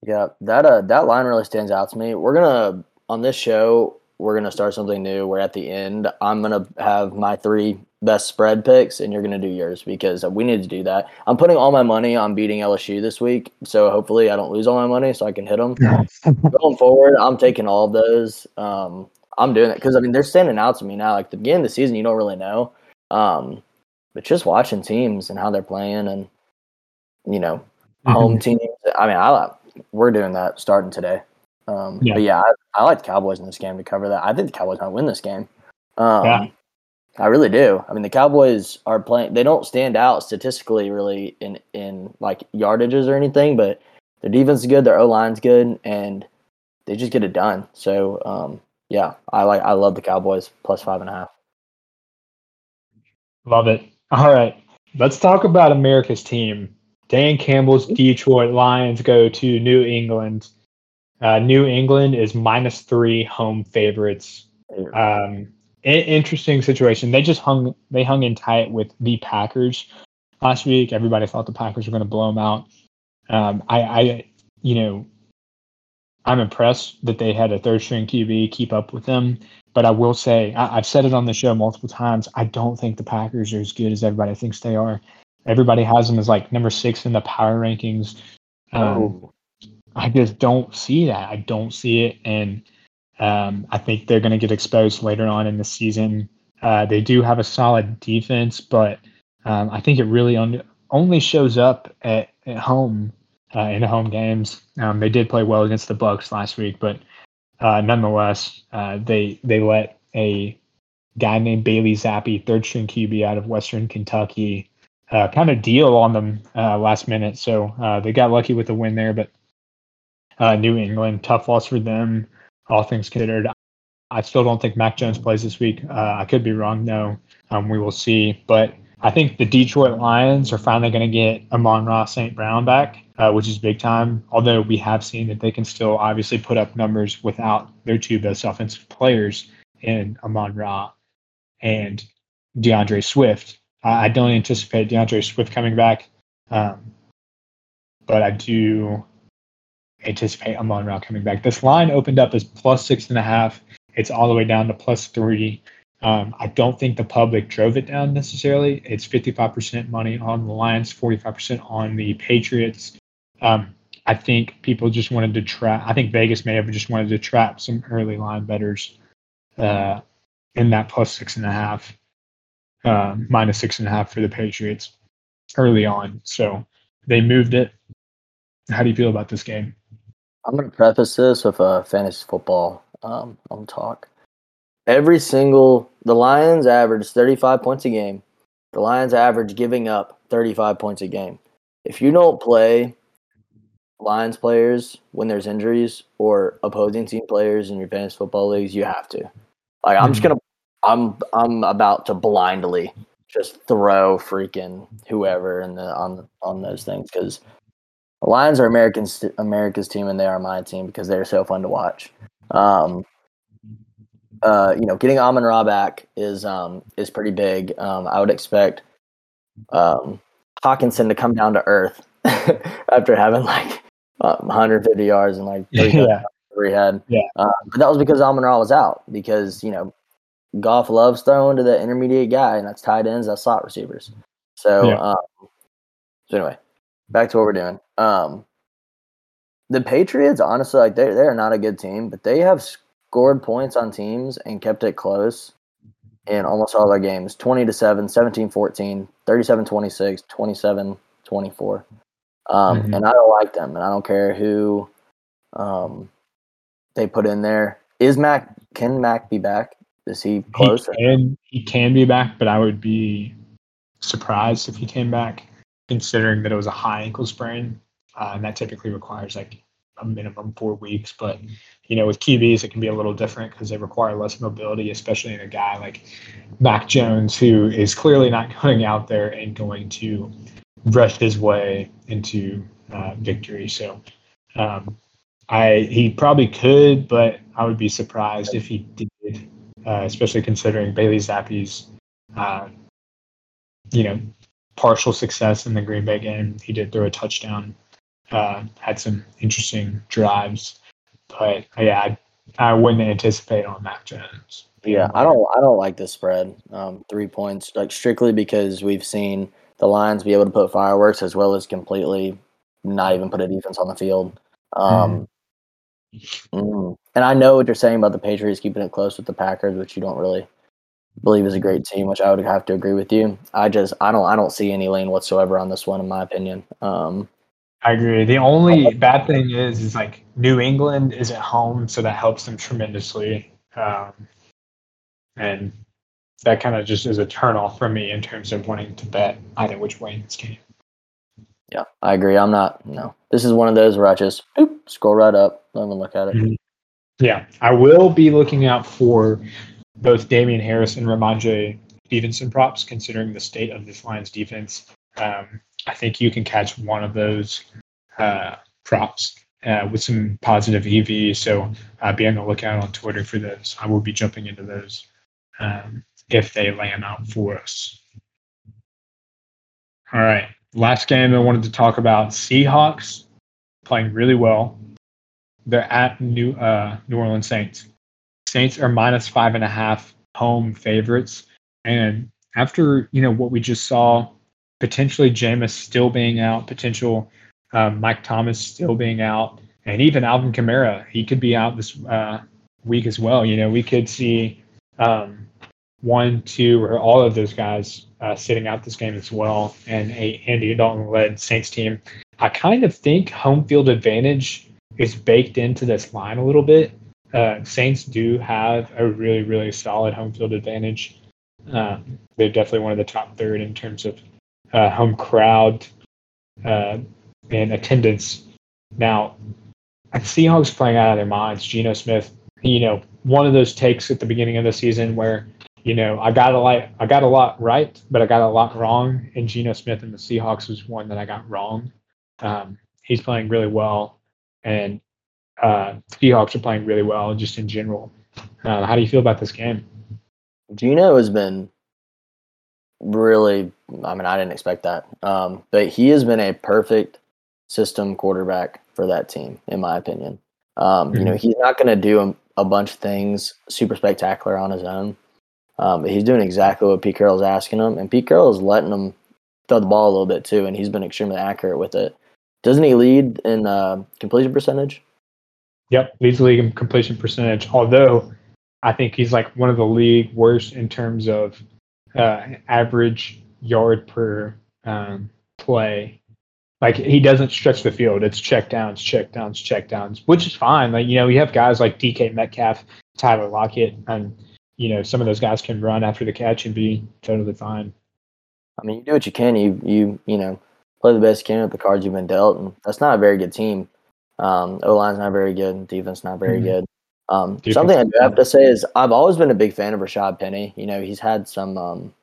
Yeah, that uh, that line really stands out to me. We're gonna on this show, we're gonna start something new. We're at the end. I'm gonna have my three best spread picks, and you're going to do yours because we need to do that. I'm putting all my money on beating L S U this week, so hopefully I don't lose all my money so I can hit them. Going forward, I'm taking all of those. Um, I'm doing it because, I mean, they're standing out to me now. Like, the beginning of the season, you don't really know. Um, but just watching teams and how they're playing and, you know, home teams. I mean, I we're doing that starting today. Um, yeah. But, yeah, I, I like the Cowboys in this game to cover that. I think the Cowboys might win this game. Um, yeah. I really do. I mean, the Cowboys are playing. They don't stand out statistically, really, in, in like yardages or anything. But their defense is good. Their O line's good, and they just get it done. So, um, yeah, I like. I love the Cowboys plus five and a half. Love it. All right, let's talk about America's team. Dan Campbell's Detroit Lions go to New England. Uh, New England is minus three home favorites. Um, Interesting situation. They just hung. They hung in tight with the Packers last week. Everybody thought the Packers were going to blow them out. Um, I, I, you know, I'm impressed that they had a third-string Q B keep up with them. But I will say, I, I've said it on the show multiple times. I don't think the Packers are as good as everybody thinks they are. Everybody has them as like number six in the power rankings. Um, oh. I just don't see that. I don't see it, and. Um, I think they're going to get exposed later on in the season. Uh, they do have a solid defense, but um, I think it really on, only shows up at, at home uh, in home games. Um, they did play well against the Bucs last week, but uh, nonetheless, uh, they they let a guy named Bailey Zappi, third-string Q B out of Western Kentucky, uh, kind of deal on them uh, last minute. So uh, they got lucky with the win there, but uh, New England, tough loss for them. All things considered, I still don't think Mac Jones plays this week. Uh, I could be wrong, though. Um, we will see. But I think the Detroit Lions are finally going to get Amon-Ra Saint Brown back, uh, which is big time, although we have seen that they can still obviously put up numbers without their two best offensive players in Amon-Ra and DeAndre Swift. Uh, I don't anticipate DeAndre Swift coming back, um, but I do anticipate Amon-Ra coming back. This line opened up as plus six and a half. It's all the way down to plus three. Um, I don't think the public drove it down necessarily. It's fifty-five percent money on the Lions, forty-five percent on the Patriots. Um, I think people just wanted to trap. I think Vegas may have just wanted to trap some early line bettors uh, in that plus six and a half, uh, minus six and a half for the Patriots early on. So they moved it. How do you feel about this game? I'm going to preface this with a fantasy football um, on talk. Every single – the Lions average thirty-five points a game. The Lions average giving up thirty-five points a game. If you don't play Lions players when there's injuries or opposing team players in your fantasy football leagues, you have to. Like, I'm just going to – I'm I'm about to blindly just throw freaking whoever in the on on those things because the Lions are Americans, America's team, and they are my team because they're so fun to watch. Um Uh, you know, getting Amon-Ra back is um, is pretty big. Um, I would expect um, Hawkinson to come down to earth after having like uh, one hundred fifty yards and like three yeah. head. Yeah. Uh, but that was because Amon-Ra was out because, you know, Goff loves throwing to the intermediate guy, and that's tight ends, that's slot receivers. So, yeah. um, so anyway, back to what we're doing. Um, the Patriots, honestly, like they they're not a good team, but they have – scored points on teams and kept it close in almost all their games. twenty to seven, seventeen fourteen, thirty-seven twenty-six, twenty-seven twenty-four. Um, mm-hmm. And I don't like them, and I don't care who um, they put in there. Is Mac – can Mac be back? Is he close? He can, he can be back, but I would be surprised if he came back considering that it was a high ankle sprain, uh, and that typically requires like – a minimum four weeks, but you know, with Q Bs, it can be a little different because they require less mobility, especially in a guy like Mac Jones, who is clearly not going out there and going to rush his way into uh, victory. So, um, I he probably could, but I would be surprised if he did, uh, especially considering Bailey Zappi's, uh, you know, partial success in the Green Bay game. He did throw a touchdown. Uh, had some interesting drives, but yeah, I, I wouldn't anticipate on Mac Jones. Yeah, I don't, I don't like this spread, um, three points, like strictly because we've seen the Lions be able to put fireworks as well as completely not even put a defense on the field. Um, mm. And I know what you're saying about the Patriots keeping it close with the Packers, which you don't really believe is a great team, which I would have to agree with you. I just, I don't, I don't see any lean whatsoever on this one, in my opinion. Um, I agree. The only bad thing is, is like New England is at home, so that helps them tremendously, um, and that kind of just is a turnoff for me in terms of wanting to bet either which way in this game. Yeah, I agree. I'm not. No, this is one of those where I just boop, scroll right up, don't even look at it. Mm-hmm. Yeah, I will be looking out for both Damian Harris and Ramondre Stevenson props, considering the state of this Lions defense. Um, I think you can catch one of those uh, props uh, with some positive E V. So uh, be on the lookout on Twitter for those. I will be jumping into those um, if they land out for us. All right. Last game I wanted to talk about, Seahawks playing really well. They're at New, uh, New Orleans Saints. Saints are minus five and a half home favorites. And after, you know, what we just saw, potentially Jameis still being out, potential um, Mike Thomas still being out, and even Alvin Kamara, he could be out this uh, week as well. You know, we could see um, one, two, or all of those guys uh, sitting out this game as well, and a Andy Dalton-led Saints team. I kind of think home field advantage is baked into this line a little bit. Uh, Saints do have a really, really solid home field advantage. Uh, they're definitely one of the top third in terms of Uh, home crowd uh, and attendance. Now, Seahawks playing out of their minds. Geno Smith, you know, one of those takes at the beginning of the season where, you know, I got a lot, I got a lot right, but I got a lot wrong. And Geno Smith and the Seahawks was one that I got wrong. Um, he's playing really well, and uh, Seahawks are playing really well just in general. Uh, how do you feel about this game? Geno has been really, I mean, I didn't expect that. Um, but he has been a perfect system quarterback for that team, in my opinion. Um, mm-hmm. You know, he's not going to do a, a bunch of things super spectacular on his own. Um, but he's doing exactly what Pete Carroll's asking him. And Pete Carroll is letting him throw the ball a little bit too, and he's been extremely accurate with it. Doesn't he lead in uh, completion percentage? Yep, leads the league in completion percentage, although I think he's like one of the league worst in terms of uh, average yard per um, play. Like, he doesn't stretch the field. It's check downs, check downs, check downs, which is fine. Like, you know, you have guys like D K Metcalf, Tyler Lockett, and, you know, some of those guys can run after the catch and be totally fine. I mean, you do what you can. You, you, you know, play the best you can with the cards you've been dealt, and that's not a very good team. Um, O-line's not very good. Defense not very mm-hmm. good. Um, something I do have to say is I've always been a big fan of Rashad Penny. You know, he's had some um,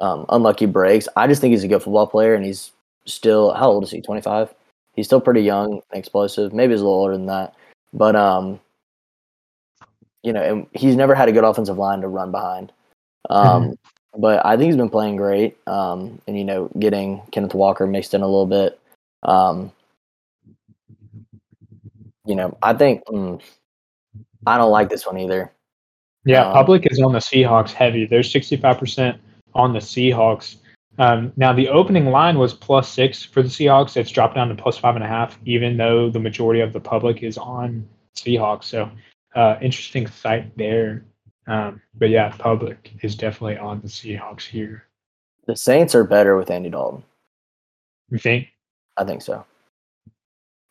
um, unlucky breaks. I just think he's a good football player, and he's still – how old is he, twenty-five? He's still pretty young and explosive. Maybe he's a little older than that. But, um, you know, and he's never had a good offensive line to run behind. Um, mm-hmm. But I think he's been playing great um, and, you know, getting Kenneth Walker mixed in a little bit. Um, you know, I think mm, – I don't like this one either. Yeah, um, public is on the Seahawks heavy. They're sixty-five percent on the Seahawks. Um, now, the opening line was plus six for the Seahawks. It's dropped down to plus five and a half, even though the majority of the public is on Seahawks. So, uh, interesting sight there. Um, but, yeah, public is definitely on the Seahawks here. The Saints are better with Andy Dalton. You think? I think so.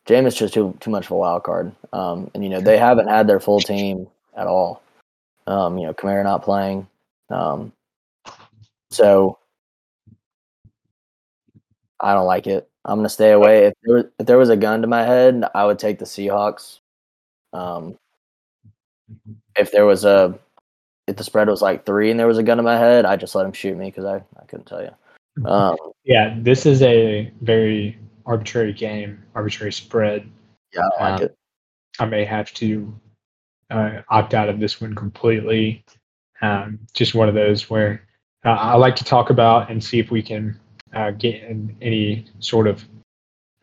Jameis just too too much of a wild card, um, and you know they haven't had their full team at all. Um, you know, Kamara not playing, um, so I don't like it. I'm gonna stay away. If there was, if there was a gun to my head, I would take the Seahawks. Um, if there was a if the spread was like three and there was a gun to my head, I just let them shoot me because I, I couldn't tell you. Um, yeah, this is a very arbitrary game, arbitrary spread. Yeah, I like um, it. I may have to uh, opt out of this one completely. Um, just one of those where uh, I like to talk about and see if we can uh, get in any sort of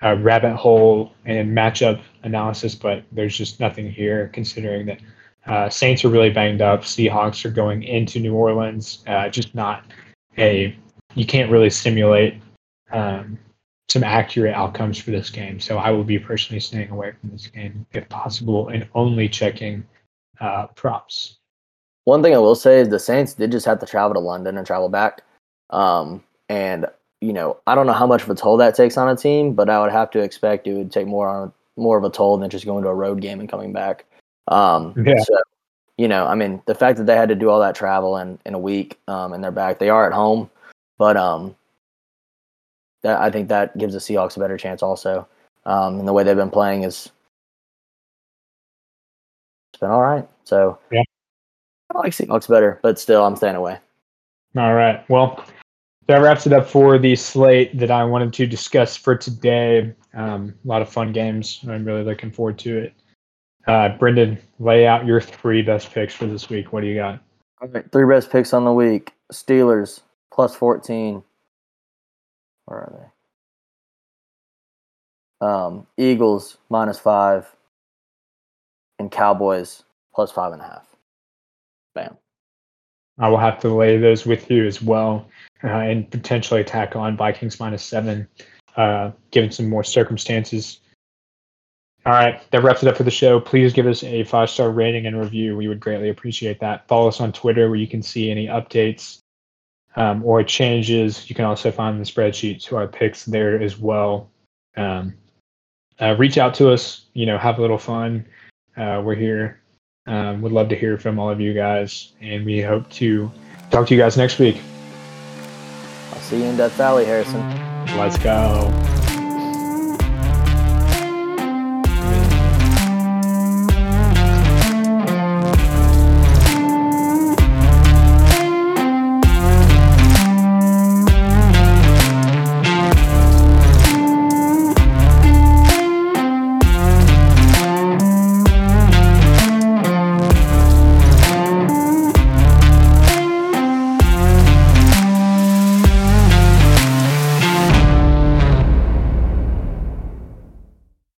uh, rabbit hole and matchup analysis, but there's just nothing here considering that uh, Saints are really banged up. Seahawks are going into New Orleans. Uh, just not a – you can't really simulate um, – some accurate outcomes for this game. So I will be personally staying away from this game if possible and only checking uh, props. One thing I will say is the Saints did just have to travel to London and travel back. Um, and, you know, I don't know how much of a toll that takes on a team, but I would have to expect it would take more on more of a toll than just going to a road game and coming back. Um, yeah. So, you know, I mean, the fact that they had to do all that travel in, in a week um, and they're back, they are at home, but um, I think that gives the Seahawks a better chance also. Um, and the way they've been playing is it's been all right. So yeah. I like Seahawks better, but still I'm staying away. All right. Well, that wraps it up for the slate that I wanted to discuss for today. Um, a lot of fun games. I'm really looking forward to it. Uh, Brendan, lay out your three best picks for this week. What do you got? All right, three best picks on the week. Steelers, plus fourteen. Where are they? Um, Eagles, minus five. And Cowboys, plus five and a half. Bam. I will have to lay those with you as well uh, and potentially tack on Vikings, minus seven, uh, given some more circumstances. All right, that wraps it up for the show. Please give us a five-star rating and review. We would greatly appreciate that. Follow us on Twitter where you can see any updates. Um, or changes. You can also find the spreadsheet to our picks there as well. Um, uh, reach out to us, you know, have a little fun. Uh, we're here. Um, would love to hear from all of you guys, and we hope to talk to you guys next week. I'll see you in Death Valley, Harrison. Let's go.